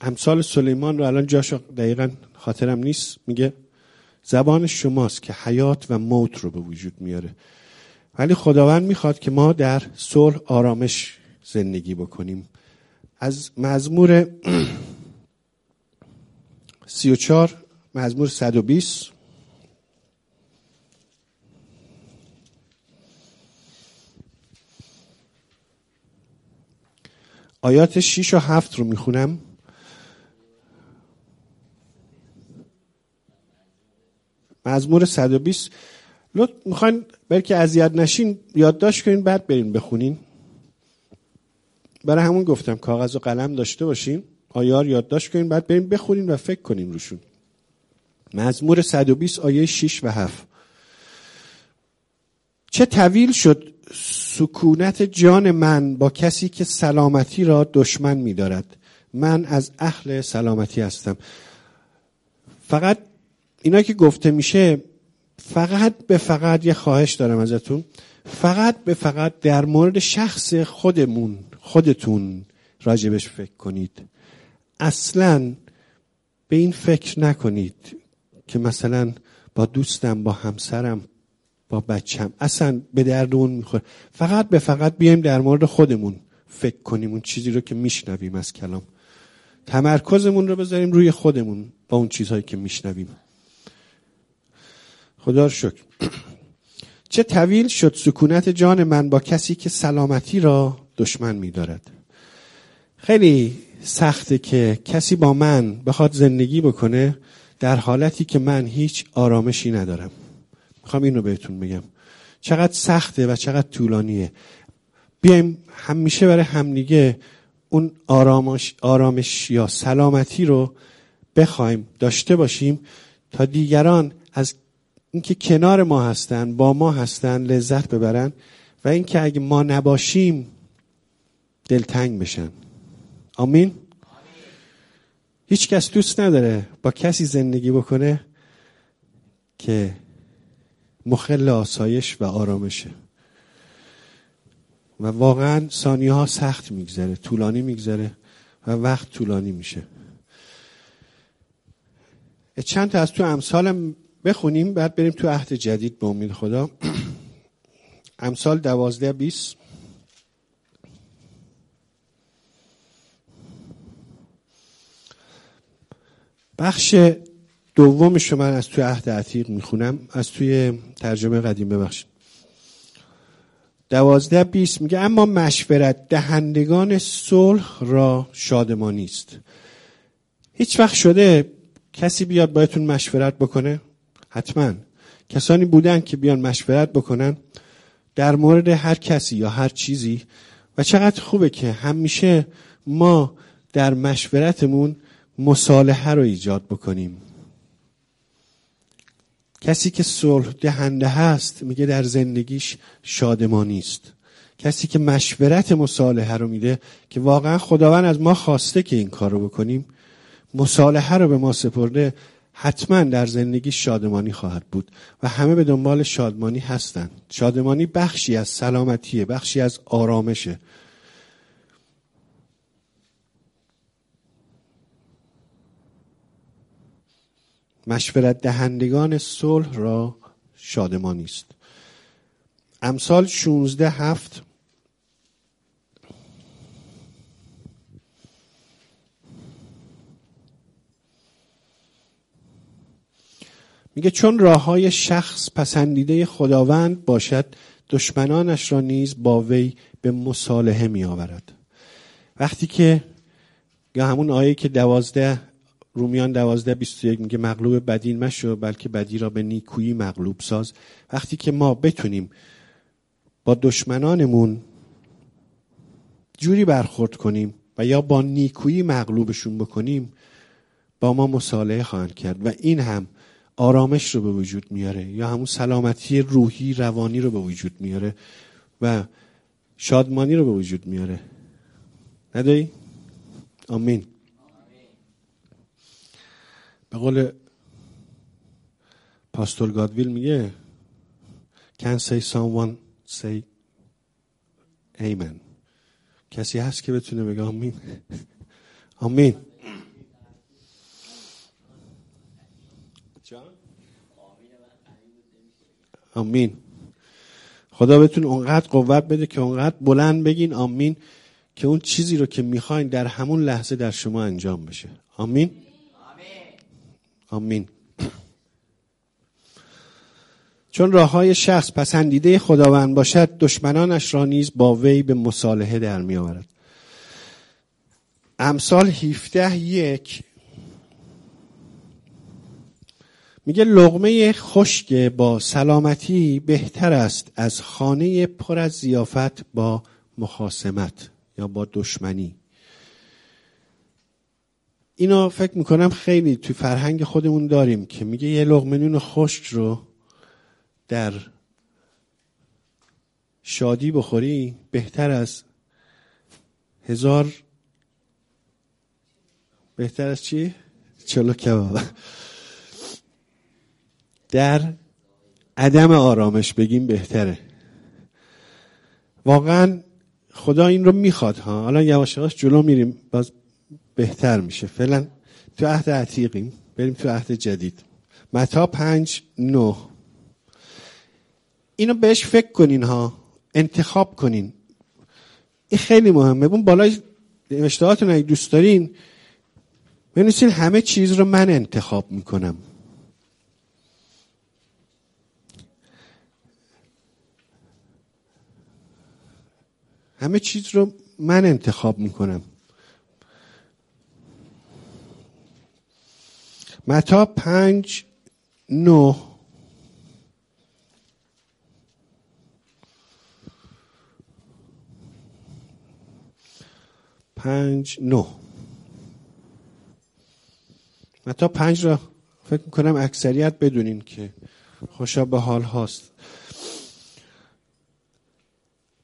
امثال سلیمان رو الان جاش دقیقا خاطرم نیست، میگه زبان شماست که حیات و موت رو به وجود میاره، ولی خداوند میخواد که ما در صلح آرامش زندگی بکنیم. از مزمور سی و چهار، مزمور صد و بیست، آیات شش و هفت رو میخونم. مزمور صد و بیست. لطف میخواین بلکه اذیت نشین یادداشت کنین بعد برین بخونین. برای همون گفتم کاغذ و قلم داشته باشین، آیار یادداشت کنین بعد برین بخونین و فکر کنین روشون. مزمور صد و بیست آیه شش و هفت. چه طویل شد سکونت جان من با کسی که سلامتی را دشمن می‌دارد. من از اهل سلامتی هستم. فقط اینا که گفته میشه فقط به فقط یه خواهش دارم ازتون، فقط به فقط در مورد شخص خودمون خودتون راجبش فکر کنید. اصلاً به این فکر نکنید که مثلا با دوستم، با همسرم، با بچم، اصلاً به درد اون میخوره. فقط به فقط بیایم در مورد خودمون فکر کنیم، اون چیزی رو که میشنویم از کلام، تمرکزمون رو بذاریم روی خودمون با اون چیزهایی که میشنویم. خدا رو شکر. چه طویل شد سکونت جان من با کسی که سلامتی را دشمن می‌دارد. خیلی سخته که کسی با من بخواد زندگی بکنه در حالتی که من هیچ آرامشی ندارم. میخوام اینو بهتون بگم چقدر سخته و چقدر طولانیه. بیایم همیشه برای همدیگه اون آرامش آرامش یا سلامتی رو بخوایم داشته باشیم تا دیگران از اینکه کنار ما هستن، با ما هستن لذت ببرن و اینکه اگه ما نباشیم دلتنگ بشن. آمین. آمین. هیچ کس دوست نداره با کسی زندگی بکنه که مخل آسایش و آرامشه و واقعا ثانیه ها سخت میگذره، طولانی میگذره و وقت طولانی میشه. چند تا از تو امثالم بخونیم بعد بریم تو عهد جدید به امید خدا. امثال دوازده بیست. بخش دومش رو من از توی عهد عتیق میخونم، از توی ترجمه قدیم ببخشید. دوازده بیست میگه اما مشورت دهندگان صلح را شادمانی است. هیچ وقت شده کسی بیاد بایتون مشورت بکنه؟ حتما کسانی بودن که بیان مشورت بکنن در مورد هر کسی یا هر چیزی، و چقدر خوبه که همیشه ما در مشورتمون مصالحه رو ایجاد بکنیم. کسی که صلح دهنده هست میگه در زندگیش شادمانی است. کسی که مشورت مصالحه رو میده که واقعا خداوند از ما خواسته که این کار رو بکنیم، مصالحه رو به ما سپرده، حتما در زندگی شادمانی خواهد بود و همه به دنبال شادمانی هستن. شادمانی بخشی از سلامتیه، بخشی از آرامشه. مشورت دهندگان صلح را شادمانی است. امثال شانزده هفت. میگه چون راه‌های شخص پسندیده خداوند باشد دشمنانش را نیز با وی به مصالحه می‌آورد. وقتی که یا همون آیه که دوازده رومیان دوازده بیست و یک میگه مغلوب بدی مشو بلکه بدی را به نیکویی مغلوب ساز، وقتی که ما بتونیم با دشمنانمون جوری برخورد کنیم و یا با نیکویی مغلوبشون بکنیم، با ما مصالحه خواهند کرد و این هم آرامش رو به وجود میاره یا همون سلامتی روحی روانی رو به وجود میاره و شادمانی رو به وجود میاره. نداری؟ آمین. به قول پاستور گادویل میگه Can say someone say Amen. کسی هست که بتونه بگه آمین؟ آمین. آمین. خدا بهتون اونقدر قوت بده که اونقدر بلند بگین آمین که اون چیزی رو که میخواین در همون لحظه در شما انجام بشه. آمین. آمین. چون راه‌های شخص پسندیده خداوند باشد دشمنانش را نیز با وی به مصالحه در می آورد. امثال هفده یک میگه لقمه خشک با سلامتی بهتر است از خانه پر از ضیافت با مخاصمت یا با دشمنی. اینو فکر میکنم خیلی توی فرهنگ خودمون داریم که میگه یه لقمه نون خشک رو در شادی بخوری بهتر از هزار بهتر از چی؟ چلو کباب. در عدم آرامش بگیم بهتره. واقعا خدا این رو میخواد ها. الان یواش یواش جلو میریم باز بهتر میشه. فعلا تو عهد عتیقیم، بریم تو عهد جدید. متی پنج نه. اینو بهش فکر کنین ها، انتخاب کنین. این خیلی مهمه. اون بالای نوشتهاتون اگه دوست دارین بنویسین همه چیز رو من انتخاب میکنم. همه چیز رو من انتخاب میکنم. متی پنج نه. پنج نه. متی پنج را فکر میکنم اکثریت بدونین که خوشا به حال هاست.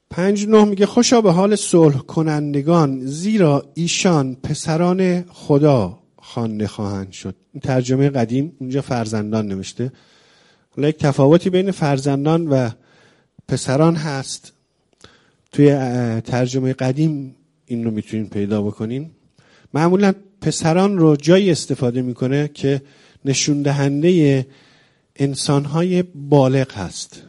پنج نه میگه خوشا به حال صلح کنندگان زیرا ایشان پسران خدا خوانده خواهند شد. این ترجمه قدیم اونجا فرزندان نوشته. حالا یک تفاوتی بین فرزندان و پسران هست. توی ترجمه قدیم این رو میتونین پیدا بکنین. معمولا پسران رو جایی استفاده میکنه که نشون دهنده انسان‌های بالغ هست.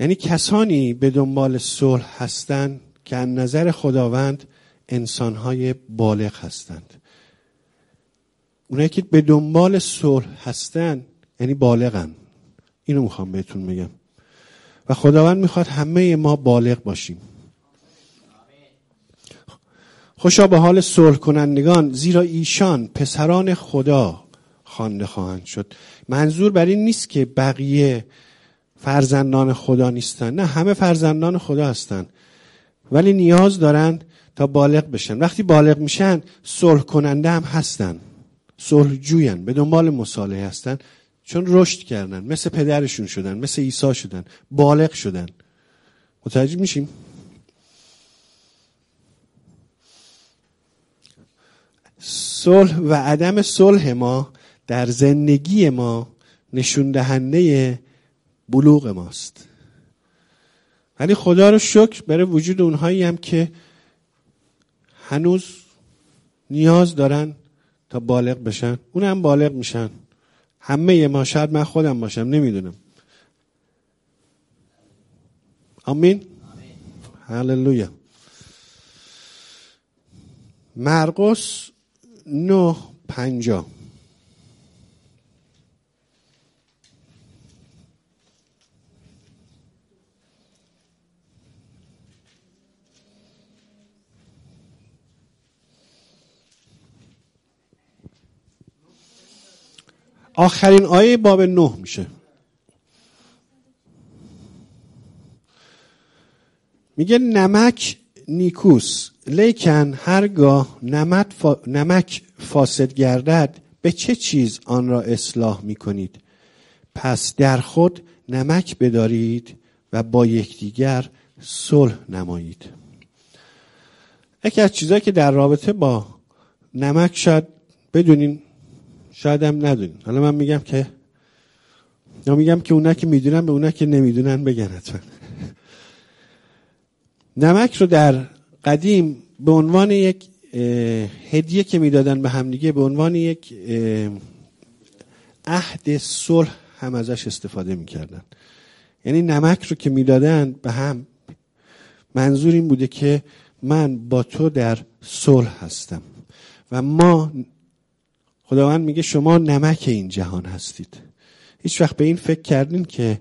یعنی کسانی به دنبال صلح هستند که از نظر خداوند انسان‌های بالغ هستند. اونایی که به دنبال صلح هستند یعنی بالغن. اینو میخوام بهتون بگم. و خداوند میخواد همه ما بالغ باشیم. خوشا به حال صلح کنندگان زیرا ایشان پسران خدا خوانده خواهند شد. منظور بر این نیست که بقیه فرزندان خدا نیستن، نه، همه فرزندان خدا هستن، ولی نیاز دارن تا بالغ بشن. وقتی بالغ میشن صلح کننده هم هستن، صلح جوین، به دنبال مصالحه هستن، چون رشد کردن، مثل پدرشون شدن، مثل عیسی شدن، بالغ شدن. متوجه میشیم؟ صلح و عدم صلح ما در زندگی ما نشون دهنده بلوغ ماست. ولی خدا رو شکر برای وجود اونهایی هم که هنوز نیاز دارن تا بالغ بشن، اون هم بالغ میشن. همه ما، شاید من خودم باشم، نمیدونم. آمین. هللویا. مرقس نه پنجاه. آخرین آیه باب نه میشه. میگه نمک نیکوس، لیکن هرگاه نمک فاسد گردد به چه چیز آن را اصلاح میکنید؟ پس در خود نمک بدارید و با یکدیگر صلح نمایید. یکی از چیزایی که در رابطه با نمک شاید بدونین، شاید هم ندونین. حالا من میگم که یا میگم که اونا که میدونن به اونا که نمیدونن بگن حتما. نمک رو در قدیم به عنوان یک هدیه که میدادن به همدیگه، به عنوان یک عهد صلح هم ازش استفاده میکردن. یعنی نمک رو که میدادن به هم، منظور این بوده که من با تو در صلح هستم و ما، خداوند میگه شما نمک این جهان هستید. هیچ وقت به این فکر کردین که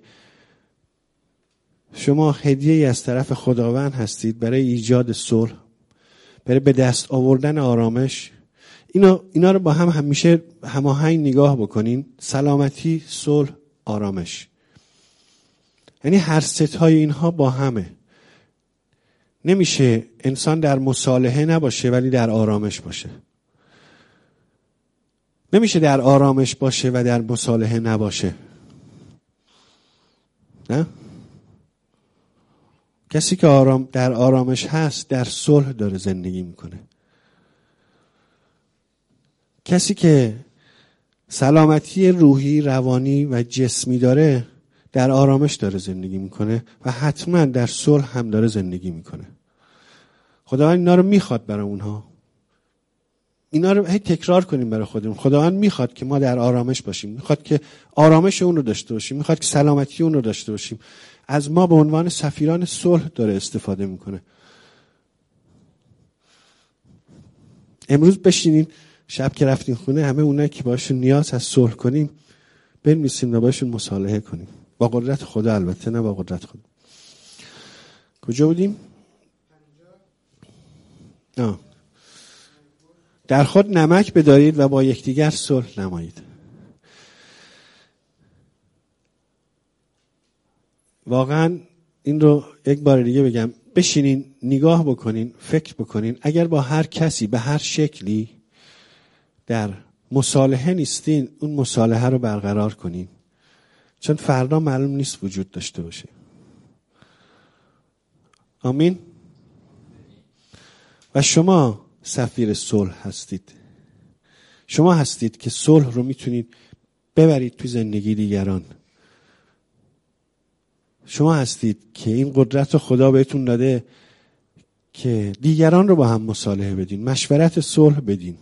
شما هدیه‌ای از طرف خداوند هستید برای ایجاد صلح، برای به دست آوردن آرامش؟ اینا اینا رو با هم همیشه هماهنگ نگاه بکنین. سلامتی، صلح، آرامش، یعنی هر ستای اینها با همه. نمیشه انسان در مصالحه نباشه ولی در آرامش باشه. نمیشه در آرامش باشه و در مصالحه نباشه. نه؟ کسی که آرام در آرامش هست در صلح داره زندگی میکنه. کسی که سلامتی روحی، روانی و جسمی داره در آرامش داره زندگی میکنه و حتما در صلح هم داره زندگی میکنه. خداوند اینا رو میخواد برای اونها. اینا رو هی تکرار کنیم برای خودمون. خداوند میخواد که ما در آرامش باشیم، میخواد که آرامش اون رو داشته باشیم، میخواد که سلامتی اون رو داشته باشیم. از ما به عنوان سفیران صلح داره استفاده میکنه. امروز بشینین، شب که رفتین خونه، همه اونایی که باشون نیاز هست صلح کنیم بنویسیم و باشون مصالحه کنیم، با قدرت خدا البته، نه با قدرت خدا. کجا بودیم؟ آه. در خود نمک بدارید و با یکدیگر صلح نمایید. واقعا این رو یک بار دیگه بگم، بشینین نگاه بکنین، فکر بکنین. اگر با هر کسی به هر شکلی در مصالحه نیستین، اون مصالحه رو برقرار کنین، چون فردا معلوم نیست وجود داشته باشه. آمین. و شما سفیر صلح هستید. شما هستید که صلح رو میتونید ببرید تو زندگی دیگران. شما هستید که این قدرت رو خدا بهتون داده که دیگران رو با هم مصالحه بدین، مشورت صلح بدین.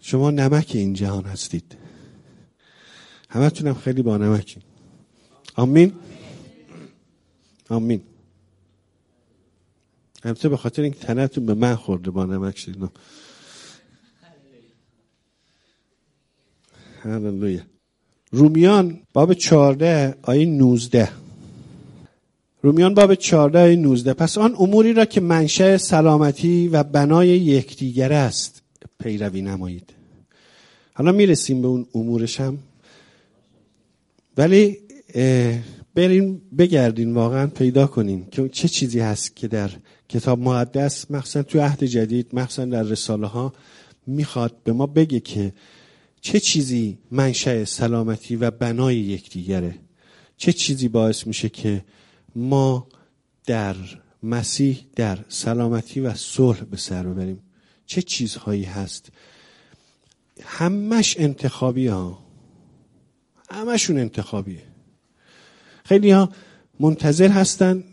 شما نمک این جهان هستید. همه تونم خیلی با نمکین. آمین. آمین. البته به خاطر اینکه تنتون به من خورده با نمک شدید. هللویا. رومیان باب چهارده آیه نوزده. رومیان باب چهارده آیه نوزده. پس آن اموری را که منشأ سلامتی و بنای یکدیگر است پیروی نمایید. حالا میرسیم به اون امورش هم، ولی بریم بگردین واقعا پیدا کنین که چه چیزی هست که در کتاب مقدس، مخصوصا تو عهد جدید، مخصوصا در رساله ها، میخواد به ما بگه که چه چیزی منشأ سلامتی و بنای یکدیگره. چه چیزی باعث میشه که ما در مسیح در سلامتی و صلح به سر ببریم؟ چه چیزهایی هست؟ همش انتخابی ها، همشون انتخابیه. خیلی ها منتظر هستن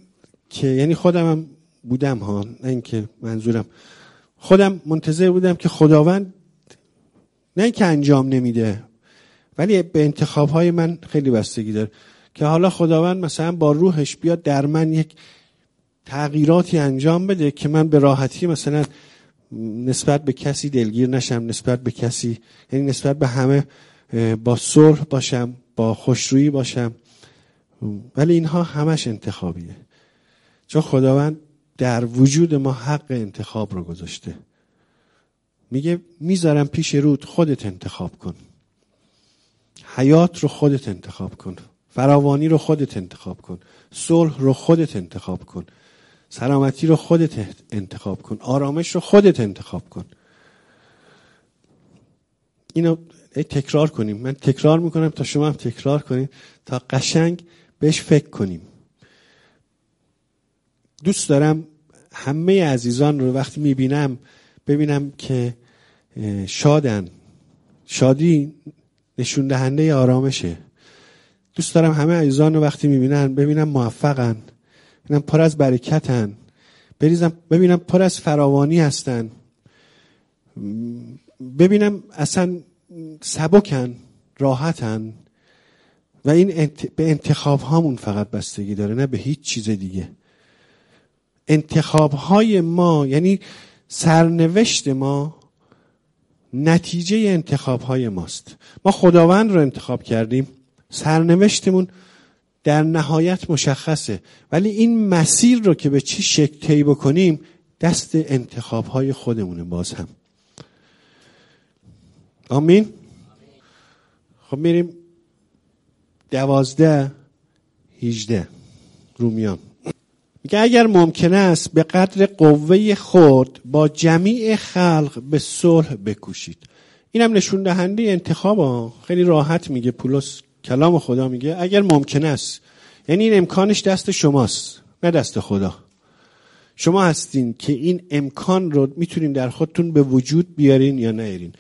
که، یعنی خودم هم بودم ها، نه اینکه منظورم، خودم منتظر بودم که خداوند، نه اینکه انجام نمیده ولی به انتخابهای من خیلی بستگی داره، که حالا خداوند مثلا با روحش بیاد در من یک تغییراتی انجام بده که من به راحتی مثلا نسبت به کسی دلگیر نشم، نسبت به کسی، یعنی نسبت به همه با صلح باشم، با خوشرویی باشم. ولی اینها همش انتخابیه، چون خداوند در وجود ما حق انتخاب رو گذاشته. میگه میذارم پیش رود، خودت انتخاب کن. حیات رو خودت انتخاب کن، فراوانی رو خودت انتخاب کن، صلح رو خودت انتخاب کن، سلامتی رو خودت انتخاب کن، آرامش رو خودت انتخاب کن. اینو تکرار کنیم، من تکرار میکنم تا شما هم تکرار کنید تا قشنگ بهش فکر کنیم. دوست دارم همه عزیزان رو وقتی میبینم ببینم که شادن. شادی نشون دهنده آرامشه. دوست دارم همه عزیزان رو وقتی میبینن ببینم موفقن، ببینم پر از برکتن، بریزم ببینم پر از فراوانی هستن، ببینم اصلا سبکن، راحتن. و این انت... به انتخاب هامون فقط بستگی داره، نه به هیچ چیز دیگه. انتخاب های ما، یعنی سرنوشت ما، نتیجه انتخاب های ماست. ما خداوند رو انتخاب کردیم، سرنوشتمون در نهایت مشخصه، ولی این مسیر رو که به چی شکل طی بکنیم دست انتخاب های خودمونه باز هم. آمین. خب میریم دوازده هجده رومیان میگه اگر ممکن است به قدر قوه خود با جمیع خلق به صلح بکوشید. اینم نشون دهنده انتخاب ها. خیلی راحت میگه پولس، کلام خدا میگه اگر ممکن است، یعنی این امکانش دست شماست نه دست خدا. شما هستین که این امکان رو میتونین در خودتون به وجود بیارین یا نیارین،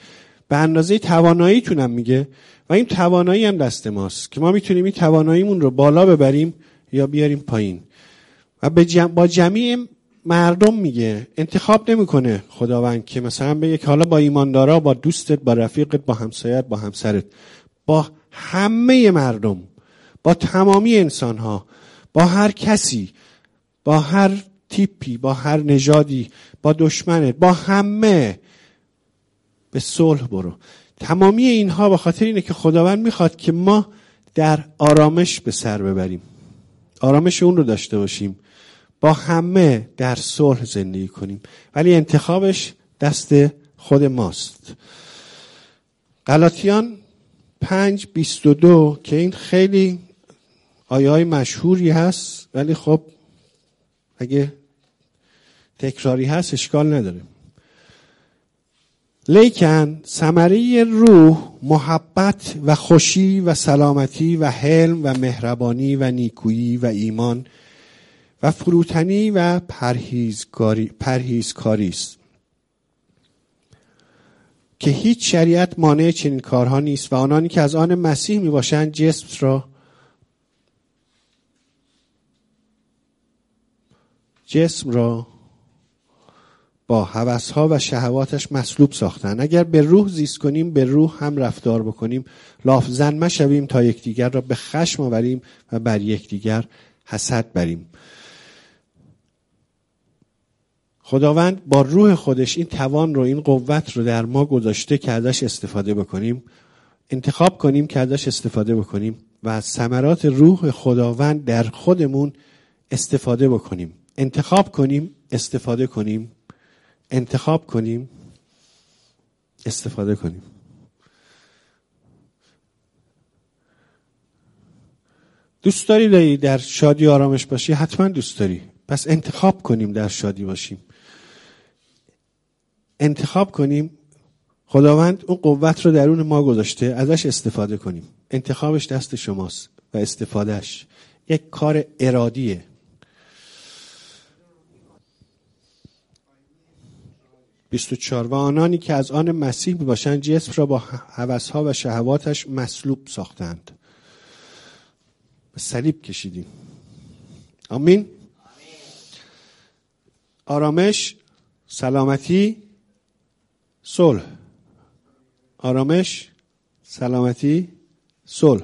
به اندازه تواناییتون هم میگه. و این توانایی هم دست ماست که ما میتونیم این تواناییمون رو بالا ببریم یا بیاریم پایین. و با جمیع مردم میگه، انتخاب نمیکنه خداوند که مثلا بگه که حالا با ایماندارا، با دوستت، با رفیقت، با همسایت، با همسرت، با همه مردم، با تمامی انسانها، با هر کسی، با هر تیپی، با هر نژادی، با دشمنت، با همه به صلح برو. تمامی اینها به خاطر اینه که خداوند میخواد که ما در آرامش به سر ببریم، آرامش اون رو داشته باشیم، با همه در صلح زندگی کنیم، ولی انتخابش دست خود ماست. غلاطیان پنج بیست و دو که این خیلی آیه های مشهوری هست، ولی خب اگه تکراری هست اشکال نداره. لیکن ثمره روح محبت و خوشی و سلامتی و حلم و مهربانی و نیکویی و ایمان و فروتنی و پرهیزکاری پرهیزکاری است که هیچ شریعت مانع چنین کارها نیست. و آنانی که از آن مسیح می باشند جسم را جسم را با هوس‌ها و شهواتش مسلوب ساختن. اگر به روح زیست کنیم به روح هم رفتار بکنیم. لافزن مشویم تا یکدیگر را به خشم آوریم و بر یکدیگر حسد بریم. خداوند با روح خودش این توان رو، این قوت رو در ما گذاشته که ازش استفاده بکنیم، انتخاب کنیم که ازش استفاده بکنیم و از ثمرات روح خداوند در خودمون استفاده بکنیم. انتخاب کنیم، استفاده کنیم، انتخاب کنیم، استفاده کنیم. دوست داری در شادی آرامش باشی؟ حتما دوست داری. پس انتخاب کنیم در شادی باشیم. انتخاب کنیم. خداوند اون قوت رو درون ما گذاشته، ازش استفاده کنیم. انتخابش دست شماست و استفادهش یک کار ارادیه. بیست و چهار و آنانی که از آن مسیح باشند جسم را با هوس‌ها و شهواتش مسلوب ساختند. به صلیب کشیدیم. آمین. آرامش، سلامتی، صلح. آرامش، سلامتی، صلح.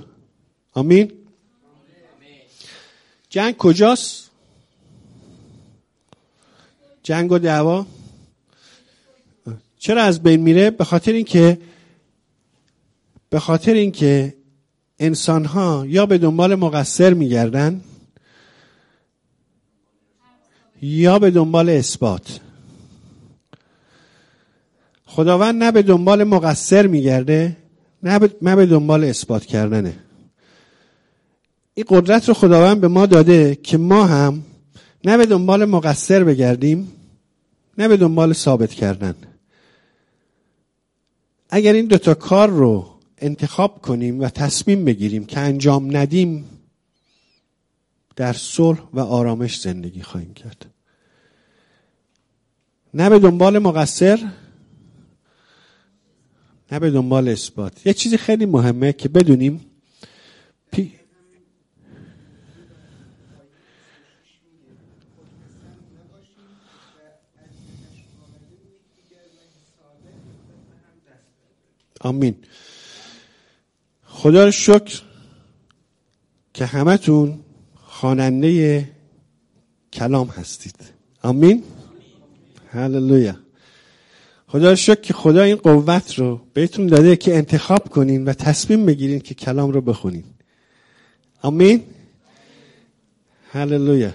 آمین. جنگ کجاست؟ جنگ و دعوا چرا از بین میره؟ به خاطر اینکه به خاطر اینکه انسان ها یا به دنبال مقصر میگردن یا به دنبال اثبات. خداوند نه به دنبال مقصر میگرده نه من به دنبال اثبات کردنه. این قدرت رو خداوند به ما داده که ما هم نه به دنبال مقصر بگردیم، نه به دنبال ثابت کردن. اگر این دوتا کار رو انتخاب کنیم و تصمیم بگیریم که انجام ندیم، در صلح و آرامش زندگی خواهیم کرد. نه به دنبال مقصر، نه به دنبال اثبات. یه چیزی خیلی مهمه که بدونیم، پی... آمین. خدا رو شکر که همه تون خواننده کلام هستید. آمین. هللویا. خدا رو شکر که خدا این قوت رو بهتون داده که انتخاب کنین و تصمیم بگیرین که کلام رو بخونین. آمین. هللویا.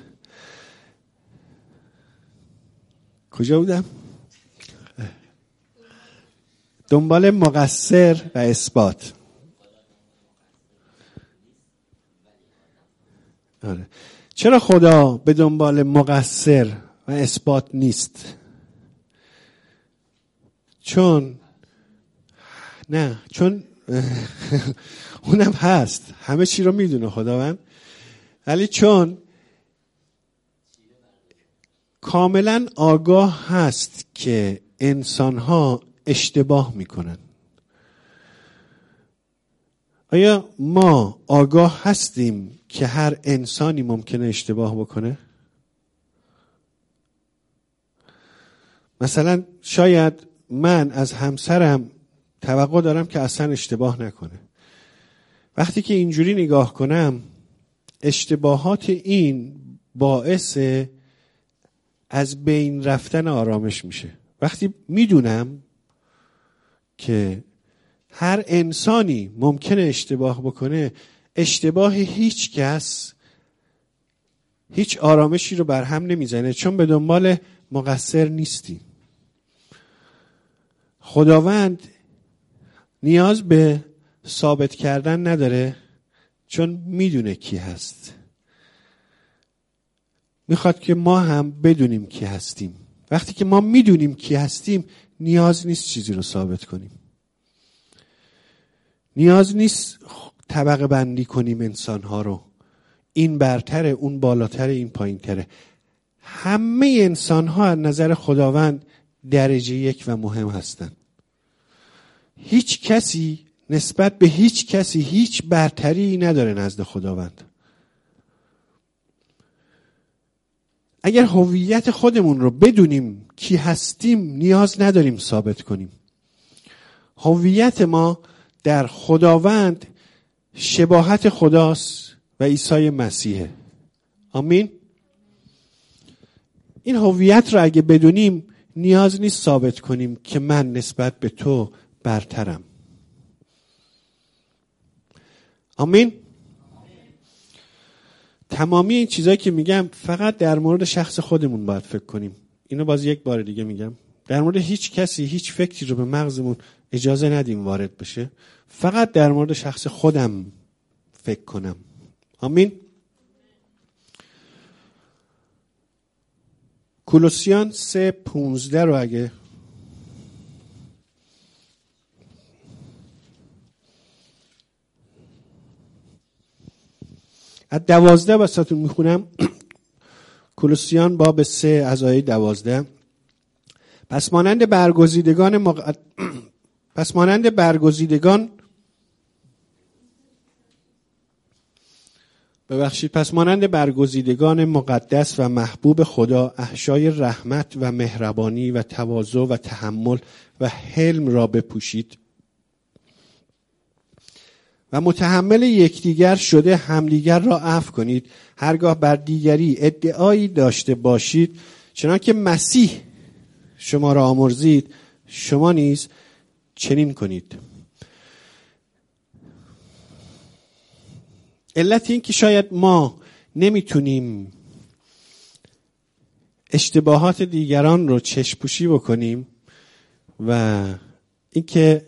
کجا بودم؟ دنبال مقصر و اثبات. آره. چرا خدا به دنبال مقصر و اثبات نیست؟ چون نه چون اونم هست، همه چی رو میدونه خداوند، ولی چون کاملا آگاه هست که انسان‌ها اشتباه میکنن. آیا ما آگاه هستیم که هر انسانی ممکنه اشتباه بکنه؟ مثلا شاید من از همسرم توقع دارم که اصلا اشتباه نکنه. وقتی که اینجوری نگاه کنم، اشتباهات این باعث از بین رفتن آرامش میشه. وقتی میدونم که هر انسانی ممکنه اشتباه بکنه، اشتباه هیچ کس هیچ آرامشی رو برهم نمیزنه، چون به دنبال مقصر نیستی. خداوند نیاز به ثابت کردن نداره، چون میدونه کی هست. میخواد که ما هم بدونیم کی هستیم. وقتی که ما میدونیم کی هستیم، نیاز نیست چیزی رو ثابت کنیم. نیاز نیست طبقه بندی کنیم انسانها رو. این برتره، اون بالاتره، این پایینتره. همه انسانها از نظر خداوند درجه یک و مهم هستند. هیچ کسی نسبت به هیچ کسی هیچ برتری نداره نزد خداوند. اگر هویت خودمون رو بدونیم کی هستیم، نیاز نداریم ثابت کنیم. هویت ما در خداوند شباهت خداست و عیسی مسیحه. آمین. این هویت رو اگه بدونیم، نیاز نیست ثابت کنیم که من نسبت به تو برترم. آمین. تمامی این چیزایی که میگم فقط در مورد شخص خودمون باید فکر کنیم. اینو باز یک بار دیگه میگم، در مورد هیچ کسی هیچ فکری رو به مغزمون اجازه ندیم وارد بشه. فقط در مورد شخص خودم فکر کنم. آمین. کولوسیان سه پونزده رو اگه از دوازده واسهتون میخونم. کولوسیان باب سه از آیه دوازده. پس مانند برگزیدگان مقد... پس مانند برگزیدگان ببخشید پس مانند برگزیدگان مقدس و محبوب خدا، احشای رحمت و مهربانی و تواضع و تحمل و حلم را بپوشید و متحمل یکدیگر شده همدیگر را عفو کنید. هرگاه بر دیگری ادعایی داشته باشید، چنانکه مسیح شما را آمرزید، شما نیز چنین کنید. علت این که شاید ما نمیتونیم اشتباهات دیگران رو چشم‌پوشی بکنیم و اینکه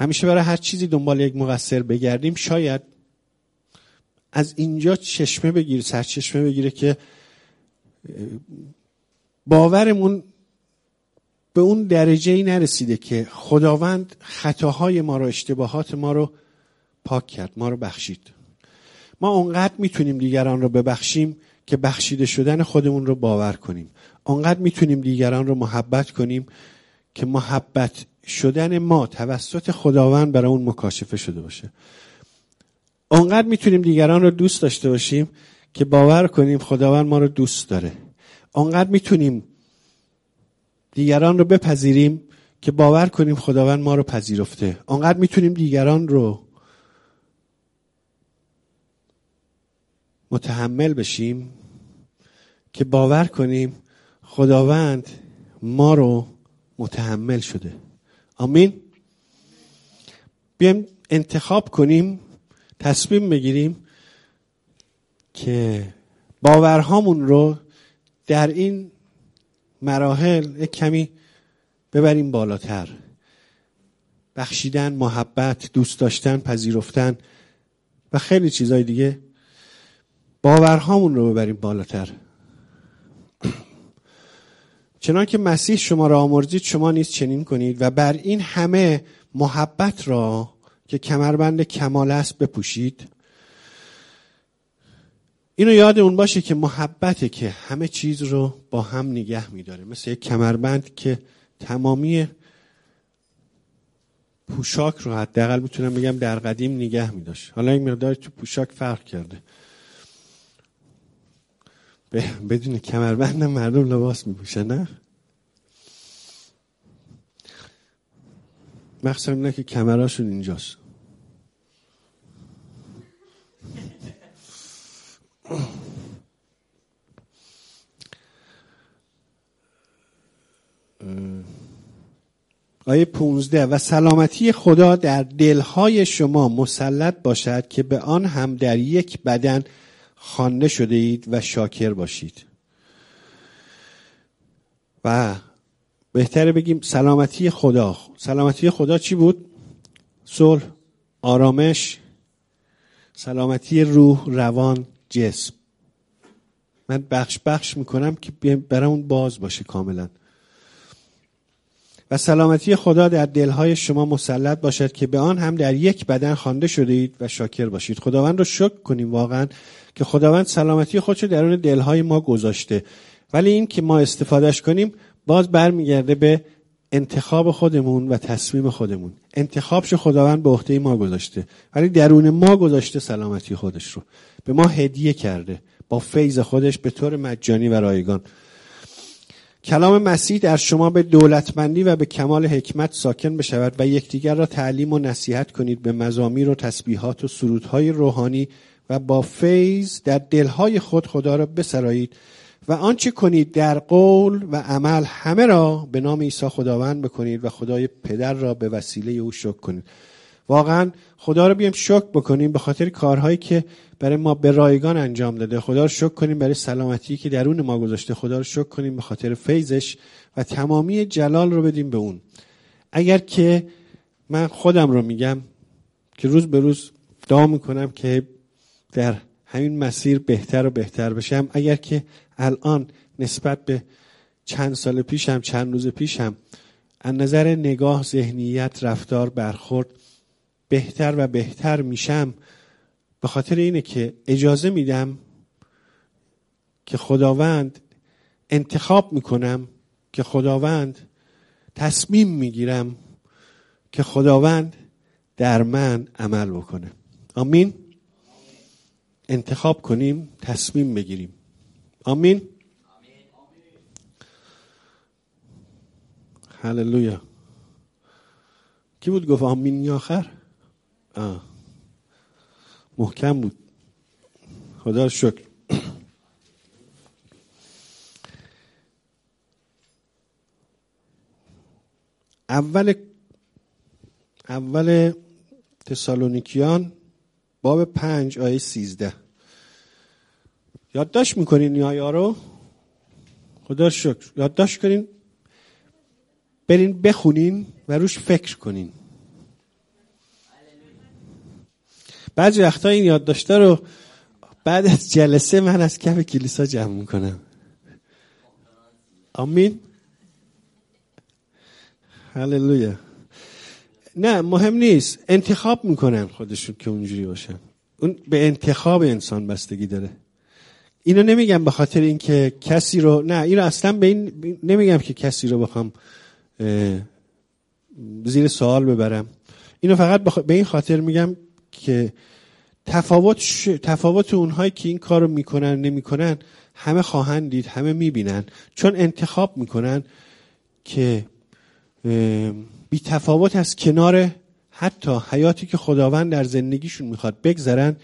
همیشه برای هر چیزی دنبال یک مقصر بگردیم، شاید از اینجا چشمه بگیر، سرچشمه بگیره که باورمون به اون درجه ای نرسیده که خداوند خطاهای ما رو، اشتباهات ما رو پاک کرد، ما رو بخشید. ما اونقدر میتونیم دیگران رو ببخشیم که بخشیده شدن خودمون رو باور کنیم. اونقدر میتونیم دیگران رو محبت کنیم که محبت شدن ما توسط خداوند برای اون مکاشفه شده باشه. اونقدر میتونیم دیگران رو دوست داشته باشیم که باور کنیم خداوند ما رو دوست داره. اونقدر میتونیم دیگران رو بپذیریم که باور کنیم خداوند ما رو پذیرفته. اونقدر میتونیم دیگران رو متحمل بشیم که باور کنیم خداوند ما رو متحمل شده. آمین. بیایم انتخاب کنیم، تصمیم بگیریم که باورهامون رو در این مراحل یک کمی ببریم بالاتر. بخشیدن، محبت، دوست داشتن، پذیرفتن و خیلی چیزهای دیگه، باورهامون رو ببریم بالاتر. چنانکه مسیح شما را آمرزید شما نیز چنین کنید و بر این همه محبت را که کمربند کمال است بپوشید. اینو یادمون باشه که محبته که همه چیز رو با هم نگه می‌داره، مثل یک کمربند که تمامی پوشاک رو، حداقل میتونم بگم در قدیم نگه می‌داشت. حالا یک مقدار تو پوشاک فرق کرده، بدون کمربند مردم لباس می‌پوشن، نه؟ مخصوصا اینه که کمراشون اینجاست. آیه پونزده: و سلامتی خدا در دلهای شما مسلط باشد که به آن هم در یک بدن خوانده شده اید و شاکر باشید. و بهتره بگیم سلامتی خدا. سلامتی خدا چی بود؟ صلح، آرامش، سلامتی روح، روان، جسم. من بخش بخش میکنم که برامون باز باشه کاملا. و سلامتی خدا در دلهای شما مسلط باشد که به آن هم در یک بدن خوانده شده اید و شاکر باشید. خداوند رو شکر کنیم واقعا که خداوند سلامتی خودشو درون دلهای ما گذاشته، ولی این که ما استفادهش کنیم باز برمیگرده به انتخاب خودمون و تصمیم خودمون. انتخابش خداوند به عهده ما گذاشته، ولی درون ما گذاشته سلامتی خودش رو، به ما هدیه کرده با فیض خودش به طور مجانی و رایگان. کلام مسیح در شما به دولتمندی و به کمال حکمت ساکن بشود و یکدیگر را تعلیم و نصیحت کنید، به مزامیر و تسبیحات و سرودهای روحانی و با فیض در دلهای خود خدا را بسرایید و آنچه کنید در قول و عمل همه را به نام عیسی خداوند بکنید و خدای پدر را به وسیله او شکر کنید. واقعا خدا رو بیایم شکر بکنیم به خاطر کارهایی که برای ما به رایگان انجام داده. خدا رو شکر کنیم برای سلامتی که درون ما گذاشته. خدا رو شکر کنیم به خاطر فیضش و تمامی جلال رو بدیم به اون. اگر که من خودم رو میگم که روز به روز دعا میکنم که در همین مسیر بهتر و بهتر بشم. اگر که الان نسبت به چند سال پیشم، چند روز پیشم، از نظر نگاه، ذهنیت، رفتار، برخورد بهتر و بهتر میشم، به خاطر اینه که اجازه میدم که خداوند، انتخاب میکنم که خداوند، تصمیم میگیرم که خداوند در من عمل بکنه. آمین. انتخاب کنیم، تصمیم بگیریم. آمین. هللویا. کی بود گفت آمین آخر؟ آه. محکم بود. خدا شکر. اول اول تسالونیکیان باب پنج آیه سیزده. یادداشت میکنین این آیه رو؟ خدا شکر. یادداشت کنین، برین بخونین و روش فکر کنین. بعضی وقتا این یادداشت‌ها رو بعد از جلسه من از کف کلیسا جمع میکنم. آمین. هللویا. نه مهم نیست، انتخاب میکنن خودشون که اونجوری باشن. اون به انتخاب انسان بستگی داره. اینو نمیگم به خاطر اینکه کسی رو، نه اینو اصلا به این نمیگم که کسی رو بخوام زیر سوال ببرم. اینو فقط بخ... به این خاطر میگم که تفاوت ش... تفاوت اونهایی که این کارو میکنن نمیکنن همه خواهند دید، همه میبینن، چون انتخاب میکنن که بی تفاوت از کنار حتی حیاتی که خداوند در زندگیشون میخواد بگذرن،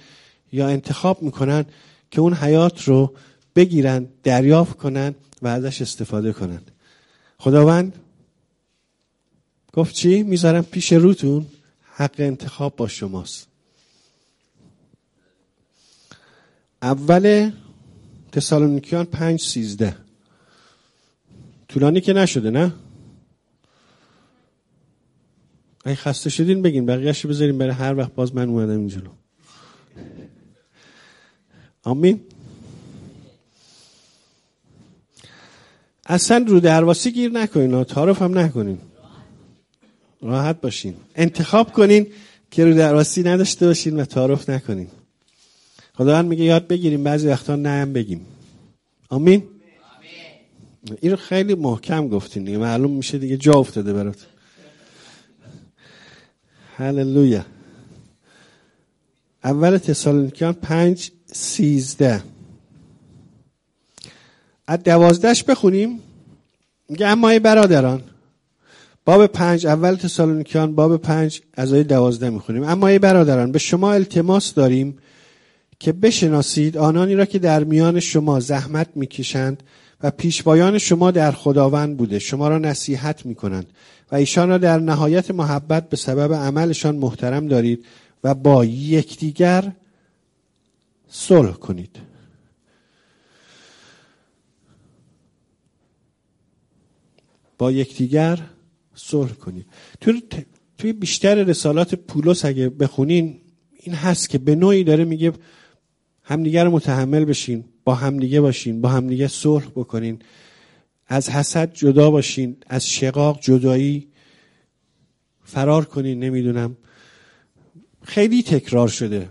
یا انتخاب میکنن که اون حیات رو بگیرن، دریافت کنن و ازش استفاده کنن. خداوند گفت چی؟ میذارم پیش روتون، حق انتخاب با شماست. اول تسالونیکیان پنج سیزده. طولانی که نشده نه؟ اگه خسته شدین بگین، بقیه‌اشو بذاریم برای هر وقت باز من اومدم این جلو. آمین. اصلا رو درواسی گیر نکنین، تعارف هم نکنین، راحت باشین، انتخاب کنین که رو درواسی نداشته باشین و تعارف نکنین. خداوند میگه یاد بگیریم بعضی وقتا نه هم بگیم. آمین. این رو خیلی محکم گفتین دیگه، معلوم میشه دیگه جا افتاده برات. هللویا. اول تسالونیکیان پنج سیزده. از دوازدهش بخونیم. میگه اما ای برادران، باب پنج، اول تسالونیکیان باب پنج از آیه دوازده میخونیم. اما ای برادران، به شما التماس داریم که بشناسید آنانی را که در میان شما زحمت میکشند و پیشوایان شما در خداوند بوده، شما را نصیحت میکنند و ایشان را در نهایت محبت به سبب عملشان محترم دارید و با یکدیگر صلح کنید. با یکدیگر صلح کنید. توی توی بیشتر رسالات پولس اگه بخونین این هست که به نوعی داره میگه همدیگر رو متحمل بشین، با همدیگه باشین، با همدیگه صلح بکنین، از حسد جدا باشین، از شقاق، جدایی فرار کنین. نمیدونم، خیلی تکرار شده.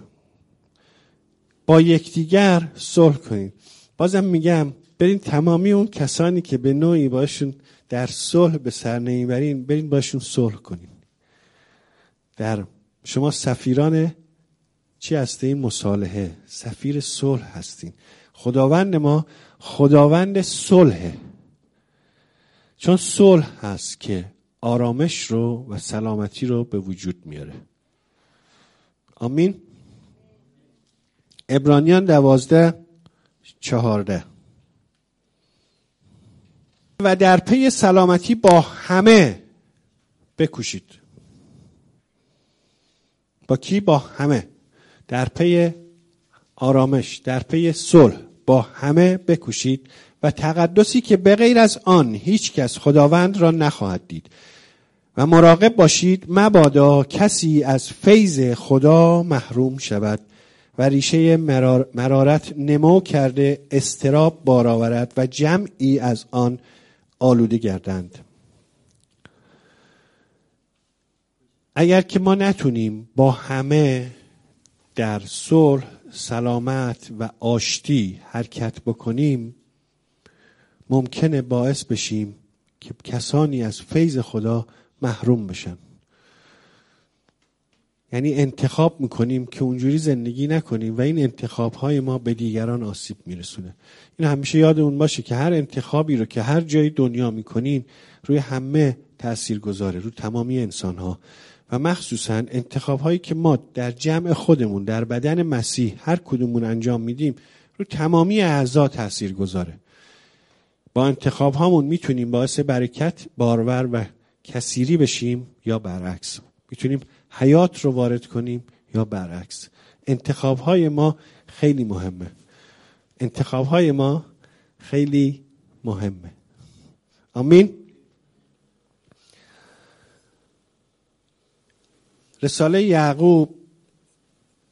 با یکدیگر صلح کنین. بازم میگم برین تمامی اون کسانی که به نوعی باشون در صلح به سر نمیبرین، برین باشون صلح کنین. در شما سفیران چی هستین؟ مصالحه. سفیر صلح هستین. خداوند ما خداوند صلحه، چون صلح هست که آرامش رو و سلامتی رو به وجود میاره. آمین. عبرانیان دوازده چهارده. و در پی سلامتی با همه بکوشید. با کی؟ با همه. در پی آرامش، در پی صلح با همه بکوشید و تقدسی که به غیر از آن هیچ کس خداوند را نخواهد دید، و مراقب باشید مبادا کسی از فیض خدا محروم شود و ریشه مرار مرارت نمو کرده استراب بار آورد و جمعی از آن آلوده گردند. اگر که ما نتونیم با همه در صلح، سلامت و آشتی حرکت بکنیم، ممکنه باعث بشیم که کسانی از فیض خدا محروم بشن. یعنی انتخاب میکنیم که اونجوری زندگی نکنیم و این انتخابهای ما به دیگران آسیب میرسونه. این همیشه یادمون باشه که هر انتخابی رو که هر جای دنیا میکنین روی همه تأثیر گذاره، روی تمامی انسانها، و مخصوصا انتخابهایی که ما در جمع خودمون در بدن مسیح هر کدومون انجام میدیم روی تمامی اعضا تأثیر گذاره. با انتخاب هامون میتونیم باعث برکت، بارور و کثیری بشیم یا برعکس، میتونیم حیات رو وارد کنیم یا برعکس. انتخاب های ما خیلی مهمه. انتخاب های ما خیلی مهمه. آمین. رساله یعقوب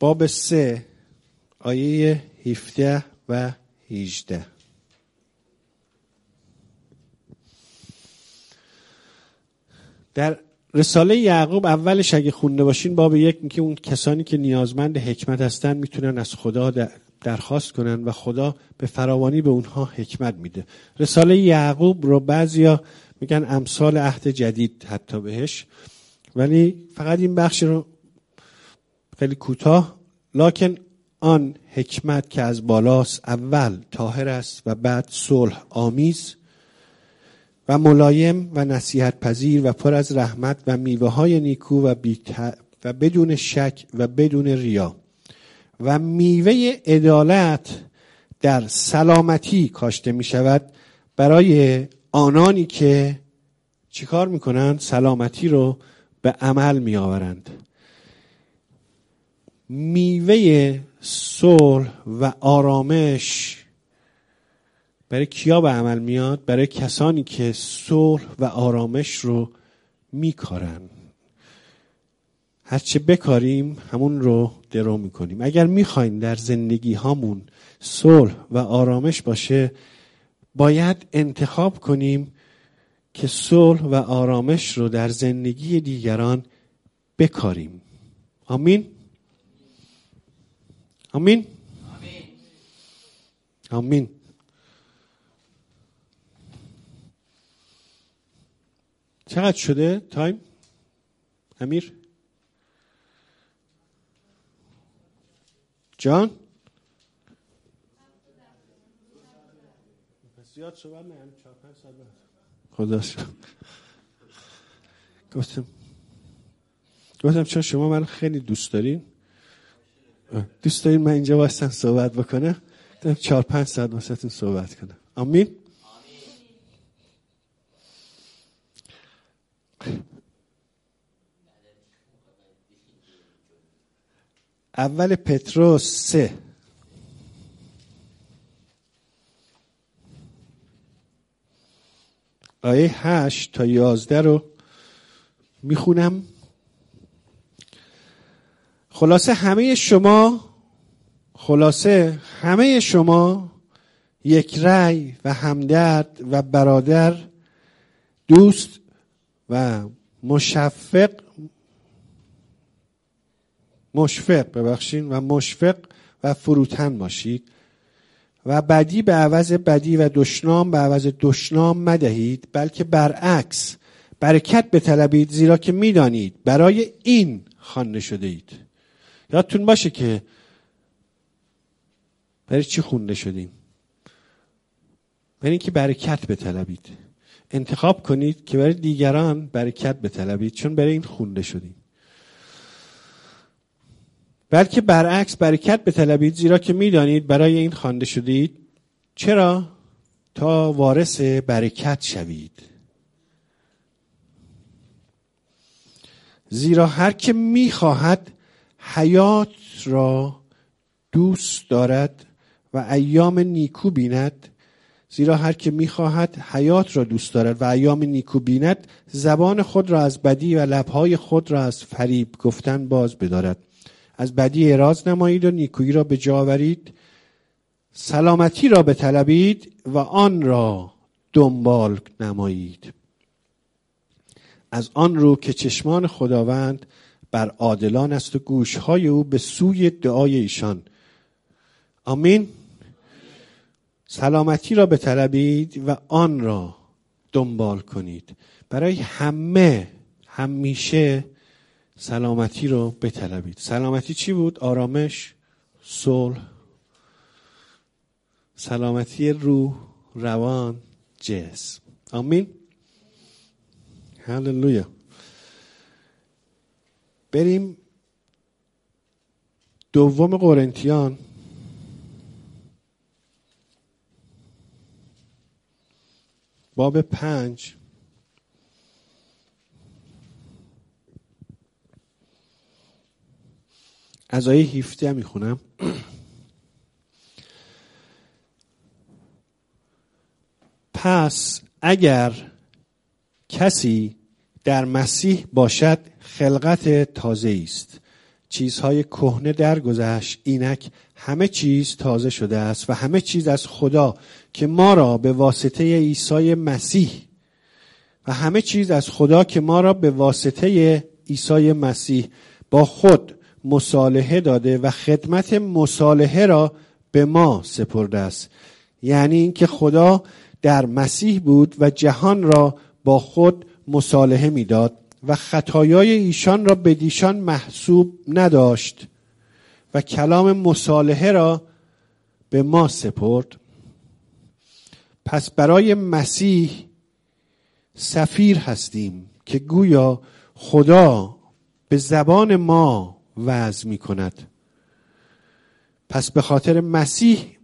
باب سه آیه هفده و هجده. در رساله یعقوب اولش اگه خونده باشین باب یک میگه اون کسانی که نیازمند حکمت هستن میتونن از خدا درخواست کنن و خدا به فراوانی به اونها حکمت میده. رساله یعقوب رو بعضیا میگن امثال عهد جدید حتی بهش، ولی فقط این بخش رو خیلی کوتاه، لکن آن حکمت که از بالاست اول طاهر است و بعد صلح آمیز و ملایم و نصیحت پذیر و پر از رحمت و میوه های نیکو و, و بدون شک و بدون ریا و میوه عدالت در سلامتی کاشته می شود برای آنانی که چی کار می کنند؟ سلامتی رو به عمل می آورند. میوه صلح و آرامش برای کیا به عمل میاد؟ برای کسانی که صلح و آرامش رو میکارن. هرچه بکاریم همون رو درو میکنیم. اگر میخوایم در زندگی هامون صلح و آرامش باشه، باید انتخاب کنیم که صلح و آرامش رو در زندگی دیگران بکاریم. آمین؟ آمین؟ آمین. آمین. چقدر شده تایم؟ امیر جان زیاد صحبت نه، چهار پنج ساعت خدا شکر. گفتم گفتم چون شما من خیلی دوست دارین دوست دارین من اینجا واسه صحبت بکنم، گفتم چهار پنج ساعت واسهتون صحبت کنم. آمین. اول پتروس سه آیه هشت تا یازده رو میخونم. خلاصه همه شما خلاصه همه شما یک رأی و همدرد و برادر دوست و مشفق مشفق ببخشید و مشفق و فروتن باشید و بدی به عوض بدی و دشنام به عوض دشنام مدهید، بلکه برعکس برکت بطلبید، زیرا که میدانید برای این خوانده شده اید. یادتون باشه که برای چی خوانده شدیم؟ برای اینکه برکت بطلبید. انتخاب کنید که برای دیگران برکت بطلبید، چون برای این خوانده شدیم. بلکه برعکس برکت بطلبید، زیرا که میدانید برای این خوانده شدید. چرا؟ تا وارث برکت شوید. زیرا هر که میخواهد حیات را دوست دارد و ایام نیکو بیند زیرا هر که میخواهد حیات را دوست دارد و ایام نیکو بیند زبان خود را از بدی و لبهای خود را از فریب گفتن باز بدارد. از بدی اعراض نمایید و نیکویی را به جا آورید، سلامتی را بطلبید و آن را دنبال نمایید، از آن رو که چشمان خداوند بر عادلان است و گوشهای او به سوی دعای ایشان. آمین. سلامتی را بطلبید و آن را دنبال کنید. برای همه همیشه سلامتی رو بطلبید. سلامتی چی بود؟ آرامش، صلح، سلامتی روح، روان، جسم. آمین. هللویا. بریم دوم قرنتیان باب پنج از آیه هفده میخونم. پس اگر کسی در مسیح باشد خلقت تازه است، چیزهای کهنه درگذشت، اینک همه چیز تازه شده است و همه چیز از خدا که ما را به واسطه عیسی مسیح و همه چیز از خدا که ما را به واسطه عیسی مسیح با خود مصالحه داده و خدمت مصالحه را به ما سپرده است. یعنی اینکه خدا در مسیح بود و جهان را با خود مصالحه می‌داد و خطایای ایشان را بدیشان محسوب نداشت و کلام مصالحه را به ما سپرد. پس برای مسیح سفیر هستیم که گویا خدا به زبان ما وعظ می‌کند. پس به خاطر مسیح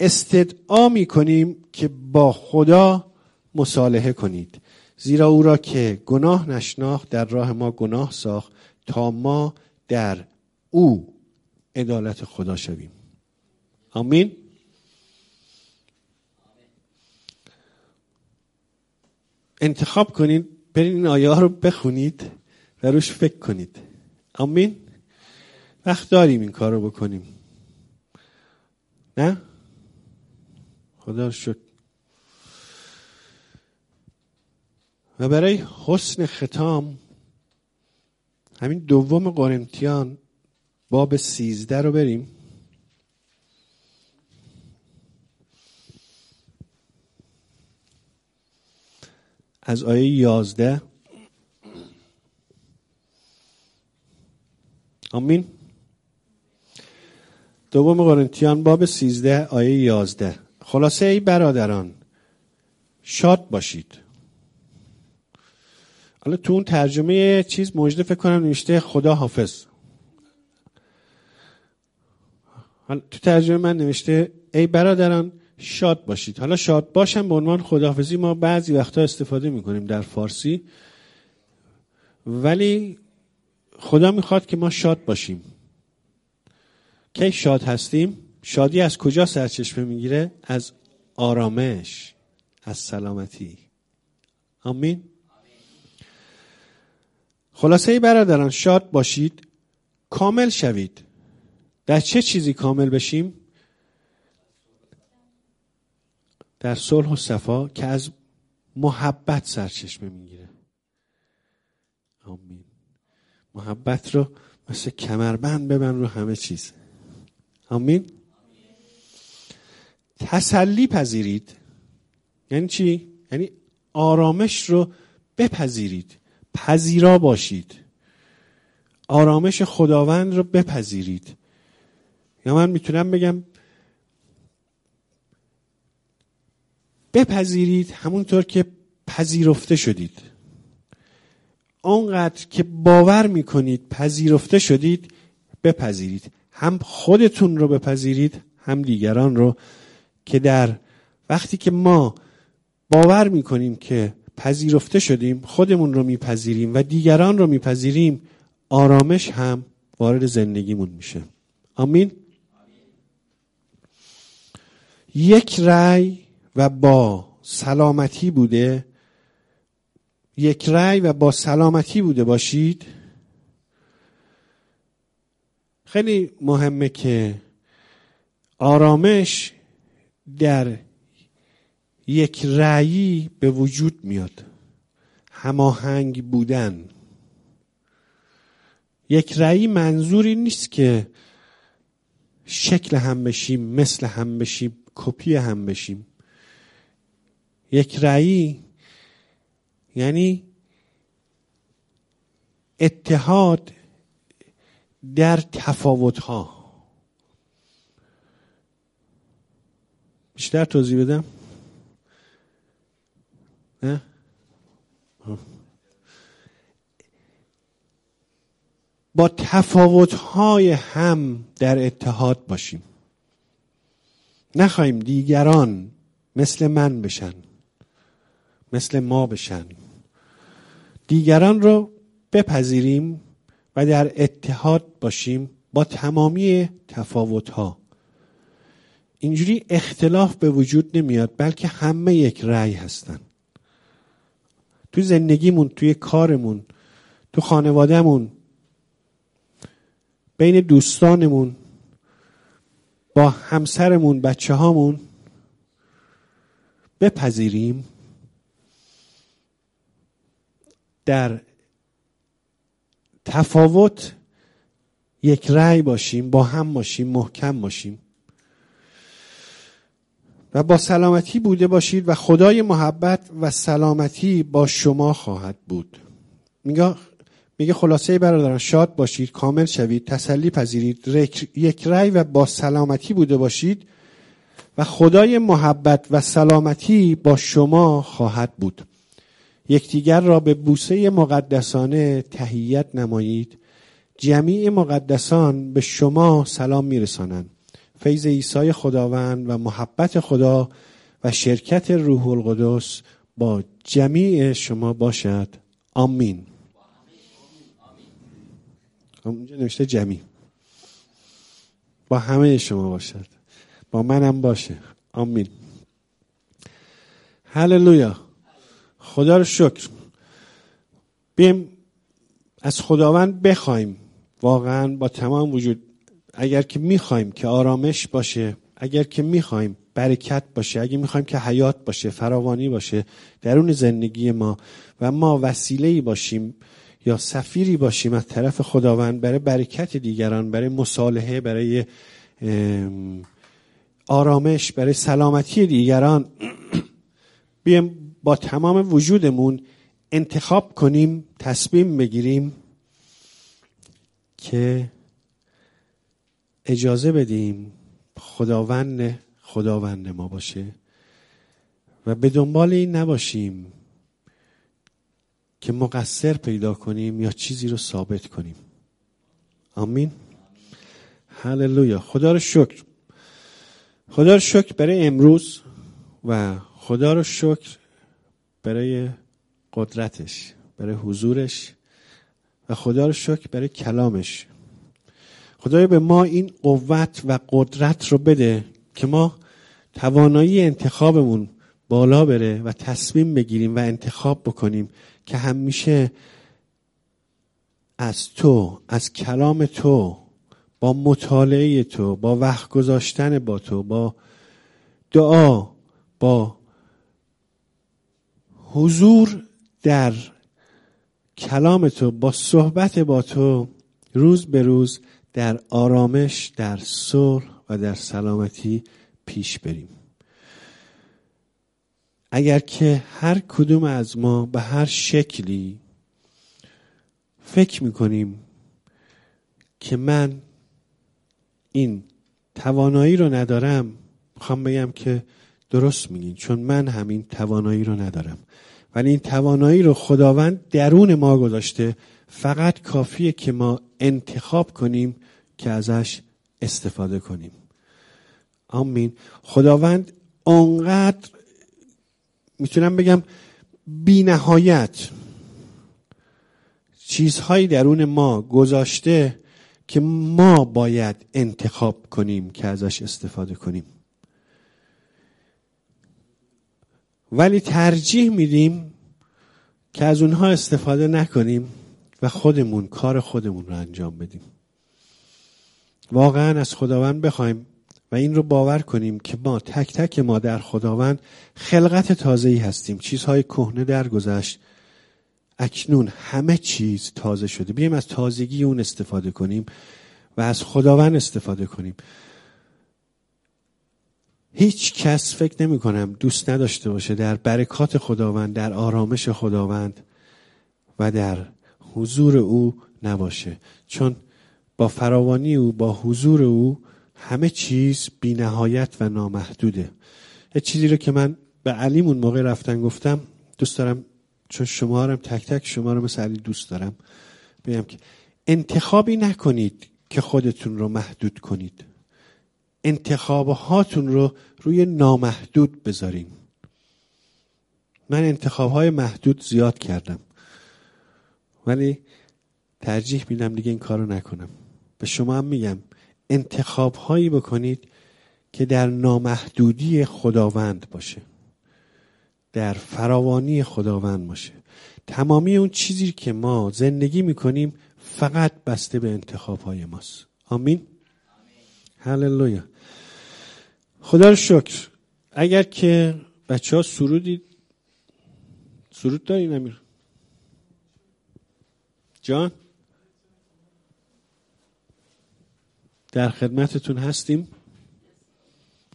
استدعا می‌کنیم که با خدا مصالحه کنید، زیرا او را که گناه نشناخت در راه ما گناه ساخت تا ما در او عدالت خدا شویم. آمین. انتخاب کنید، برید این آیه رو بخونید و روش فکر کنید. آمین. وقت داریم این کار رو بکنیم، نه؟ خدا رو شکر. و برای حسن ختام همین دوم قرنتیان باب سیزده رو بریم. از آیه یازده. آمین. دوم قرنتیان باب سیزده آیه یازده. خلاصه ای برادران شاد باشید. حالا تو اون ترجمه چیز مجده فکر کنم نوشته خدا حافظ. حالا تو ترجمه من نوشته ای برادران شاد باشید. حالا شاد باشم به عنوان خداحافظی ما بعضی وقتا استفاده میکنیم در فارسی، ولی خدا میخواد که ما شاد باشیم. کی شاد هستیم؟ شادی از کجا سرچشمه میگیره؟ از آرامش، از سلامتی. آمین. خلاصه ای برادران شاد باشید، کامل شوید. در چه چیزی کامل بشیم؟ در صلح و صفا که از محبت سرچشمه میگیره. آمین. محبت رو مثل کمربند ببند رو همه چیز. آمین. تسلی پذیرید. یعنی چی؟ یعنی آرامش رو بپذیرید. پذیرا باشید. آرامش خداوند رو بپذیرید. یا من میتونم بگم بپذیرید همونطور که پذیرفته شدید. اونقدر که باور میکنید پذیرفته شدید بپذیرید. هم خودتون رو بپذیرید هم دیگران رو، که در وقتی که ما باور میکنیم که پذیرفته شدیم، خودمون رو میپذیریم و دیگران رو میپذیریم، آرامش هم وارد زندگیمون میشه. آمین. یک رأی و با سلامتی بوده یک رأی و با سلامتی بوده باشید. خیلی مهمه که آرامش در یک رأیی به وجود میاد. هماهنگ بودن. یک رأیی منظوری نیست که شکل هم بشیم، مثل هم بشیم، کپی هم بشیم. یک رأیی یعنی اتحاد در تفاوت‌ها. بیشتر توضیح بدم؟ نه؟ با تفاوت‌های هم در اتحاد باشیم. نخواهیم دیگران مثل من بشن، مثل ما بشن. دیگران رو بپذیریم و در اتحاد باشیم با تمامی تفاوت‌ها. اینجوری اختلاف به وجود نمیاد، بلکه همه یک رأی هستن. تو زندگیمون، توی کارمون، تو خانوادهمون، بین دوستانمون، با همسرمون، بچه هامون بپذیریم در تفاوت یک رأی باشیم، با هم باشیم، محکم باشیم و با سلامتی بوده باشید و خدای محبت و سلامتی با شما خواهد بود. میگه میگه خلاصه برادران، شاد باشید، کامل شوید، تسلی پذیرید، یک رأی و با سلامتی بوده باشید و خدای محبت و سلامتی با شما خواهد بود. یکدیگر را به بوسه مقدسانه تحیت نمایید. جمیع مقدسان به شما سلام میرسانند. فیض عیسی خداوند و محبت خدا و شرکت روح القدس با جمیع شما باشد. آمین. اونجا نوشته جمیع، با همه شما باشد، با منم باشه. آمین. هللویا. خدا رو شکر. بیم از خداوند بخوایم واقعا با تمام وجود، اگر که میخوایم که آرامش باشه، اگر که میخوایم برکت باشه، اگر میخوایم که حیات باشه، فراوانی باشه درون زندگی ما و ما وسیله‌ای باشیم یا سفیری باشیم از طرف خداوند برای برکت دیگران، برای مصالحه، برای آرامش، برای سلامتی دیگران، بیم با تمام وجودمون انتخاب کنیم، تصمیم بگیریم که اجازه بدیم خداوند خداوند ما باشه و به دنبال این نباشیم که مقصر پیدا کنیم یا چیزی رو ثابت کنیم. آمین. هللویا. خدا رو شکر. خدا رو شکر برای امروز و خدا رو شکر برای قدرتش، برای حضورش و خدا رو شکر برای کلامش. خدایا به ما این قوت و قدرت رو بده که ما توانایی انتخابمون بالا بره و تصمیم بگیریم و انتخاب بکنیم که همیشه از تو، از کلام تو، با مطالعه تو، با وقت گذاشتن با تو، با دعا، با حضور در کلام تو، با صحبت با تو روز به روز در آرامش، در صلح و در سلامتی پیش بریم. اگر که هر کدوم از ما به هر شکلی فکر میکنیم که من این توانایی رو ندارم، میخوام بگم که درست میگین، چون من همین توانایی رو ندارم، ولی این توانایی رو خداوند درون ما گذاشته. فقط کافیه که ما انتخاب کنیم که ازش استفاده کنیم. آمین. خداوند انقدر میتونم بگم بی نهایت چیزهایی درون ما گذاشته که ما باید انتخاب کنیم که ازش استفاده کنیم، ولی ترجیح میدیم که از اونها استفاده نکنیم و خودمون کار خودمون رو انجام بدیم. واقعا از خداوند بخوایم و این رو باور کنیم که ما تک تک ما در خداوند خلقت تازه‌ای هستیم. چیزهای کهنه درگذشت، اکنون همه چیز تازه شده. بیایم از تازگی اون استفاده کنیم و از خداوند استفاده کنیم. هیچ کس فکر نمی کنم دوست نداشته باشه در برکات خداوند، در آرامش خداوند و در حضور او نباشه، چون با فراوانی او، با حضور او، همه چیز بی نهایت و نامحدوده. یه چیزی رو که من به علیمون موقع رفتن گفتم، دوست دارم چون شما رو تک تک شما رو مثل علی دوست دارم بگم که انتخابی نکنید که خودتون رو محدود کنید، انتخاب هاتون رو روی نامحدود بذارین. من انتخاب های محدود زیاد کردم، ولی ترجیح میدم دیگه این کارو نکنم. به شما هم میگم انتخاب هایی بکنید که در نامحدودی خداوند باشه، در فراوانی خداوند باشه. تمامی اون چیزی که ما زندگی میکنیم فقط بسته به انتخاب‌های ماست. آمین. آمین. هللویا. خدا رو شکر. اگر که بچه‌ها سرودید، سرود دارین امیر جان؟ در خدمتتون هستیم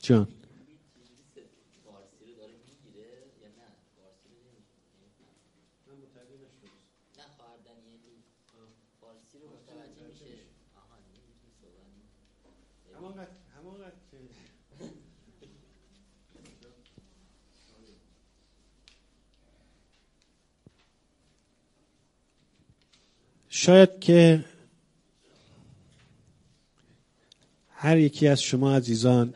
جان. شاید که هر یکی از شما عزیزان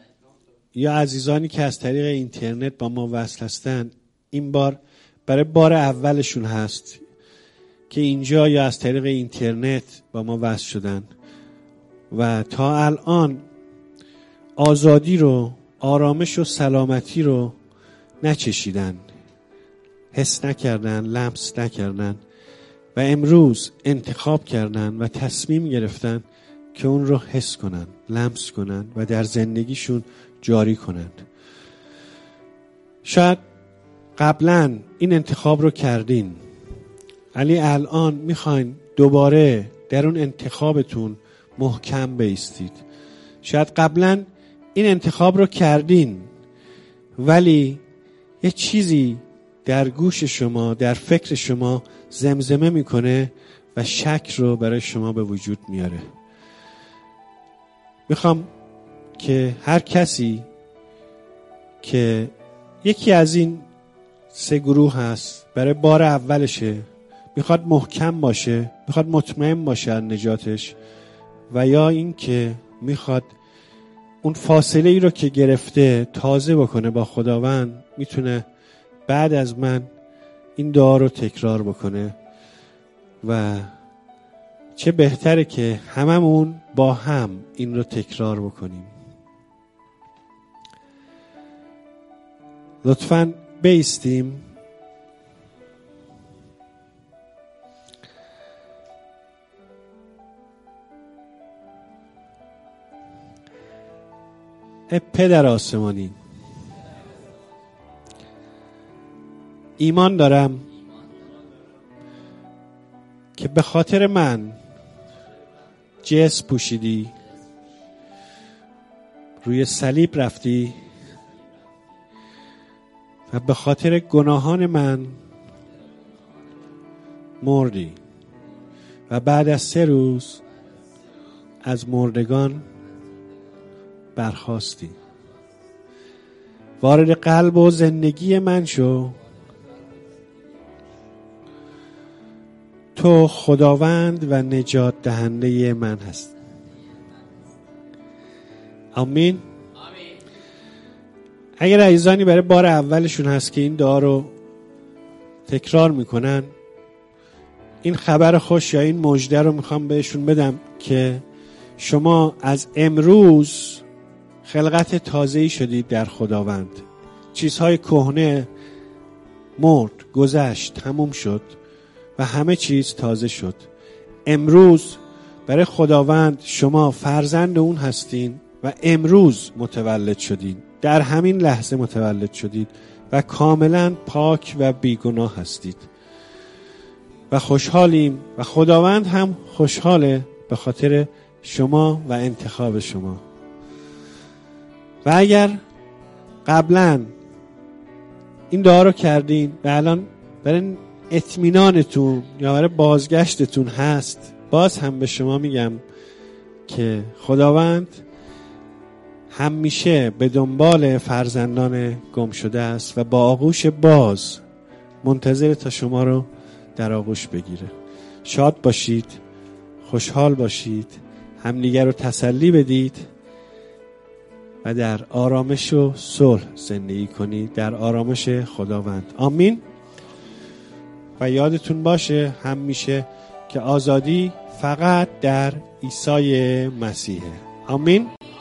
یا عزیزانی که از طریق اینترنت با ما وصل هستن، این بار برای بار اولشون هست که اینجا یا از طریق اینترنت با ما وصل شدن و تا الان آزادی رو، آرامش و سلامتی رو نچشیدن، حس نکردن، لمس نکردن و امروز انتخاب کردن و تصمیم گرفتن که اون رو حس کنن، لمس کنن و در زندگیشون جاری کنن. شاید قبلا این انتخاب رو کردین، ولی الان میخواین دوباره در اون انتخابتون محکم بیستید. شاید قبلا این انتخاب رو کردین، ولی یه چیزی در گوش شما، در فکر شما زمزمه میکنه و شک رو برای شما به وجود میاره. میخوام که هر کسی که یکی از این سه گروه هست، برای بار اولشه، میخواد محکم باشه، میخواد مطمئن باشه از نجاتش، و یا این که میخواد اون فاصله ای رو که گرفته تازه بکنه با خداوند، میتونه بعد از من این دعا رو تکرار بکنه. و چه بهتره که هممون با هم این رو تکرار بکنیم. لطفاً بیستیم. ای پدر آسمانی، ایمان دارم که به خاطر من جسم پوشیدی، روی صلیب رفتی و به خاطر گناهان من مردی و بعد از سه روز از مردگان برخاستی. وارد قلب و زندگی من شو. تو خداوند و نجات دهنده من هست. آمین. اگر عزیزانی برای بار اولشون هست که این دعا رو تکرار میکنن، این خبر خوش یا این مژده رو میخوام بهشون بدم که شما از امروز خلقت تازه‌ای شدید در خداوند. چیزهای کهنه مرد، گذشت، تموم شد و همه چیز تازه شد. امروز برای خداوند شما فرزند اون هستین و امروز متولد شدین، در همین لحظه متولد شدید و کاملا پاک و بیگناه هستید و خوشحالیم و خداوند هم خوشحاله به خاطر شما و انتخاب شما. و اگر قبلا این دعا رو کردین و الان برای اطمینانتون یا برای بازگشتتون هست، باز هم به شما میگم که خداوند همیشه به دنبال فرزندان گم شده است و با آغوش باز منتظر تا شما رو در آغوش بگیره. شاد باشید، خوشحال باشید، همدیگر رو تسلی بدید و در آرامش و صلح زندگی کنید، در آرامش خداوند. آمین. و یادتون باشه همیشه که آزادی فقط در عیسی مسیحه. آمین.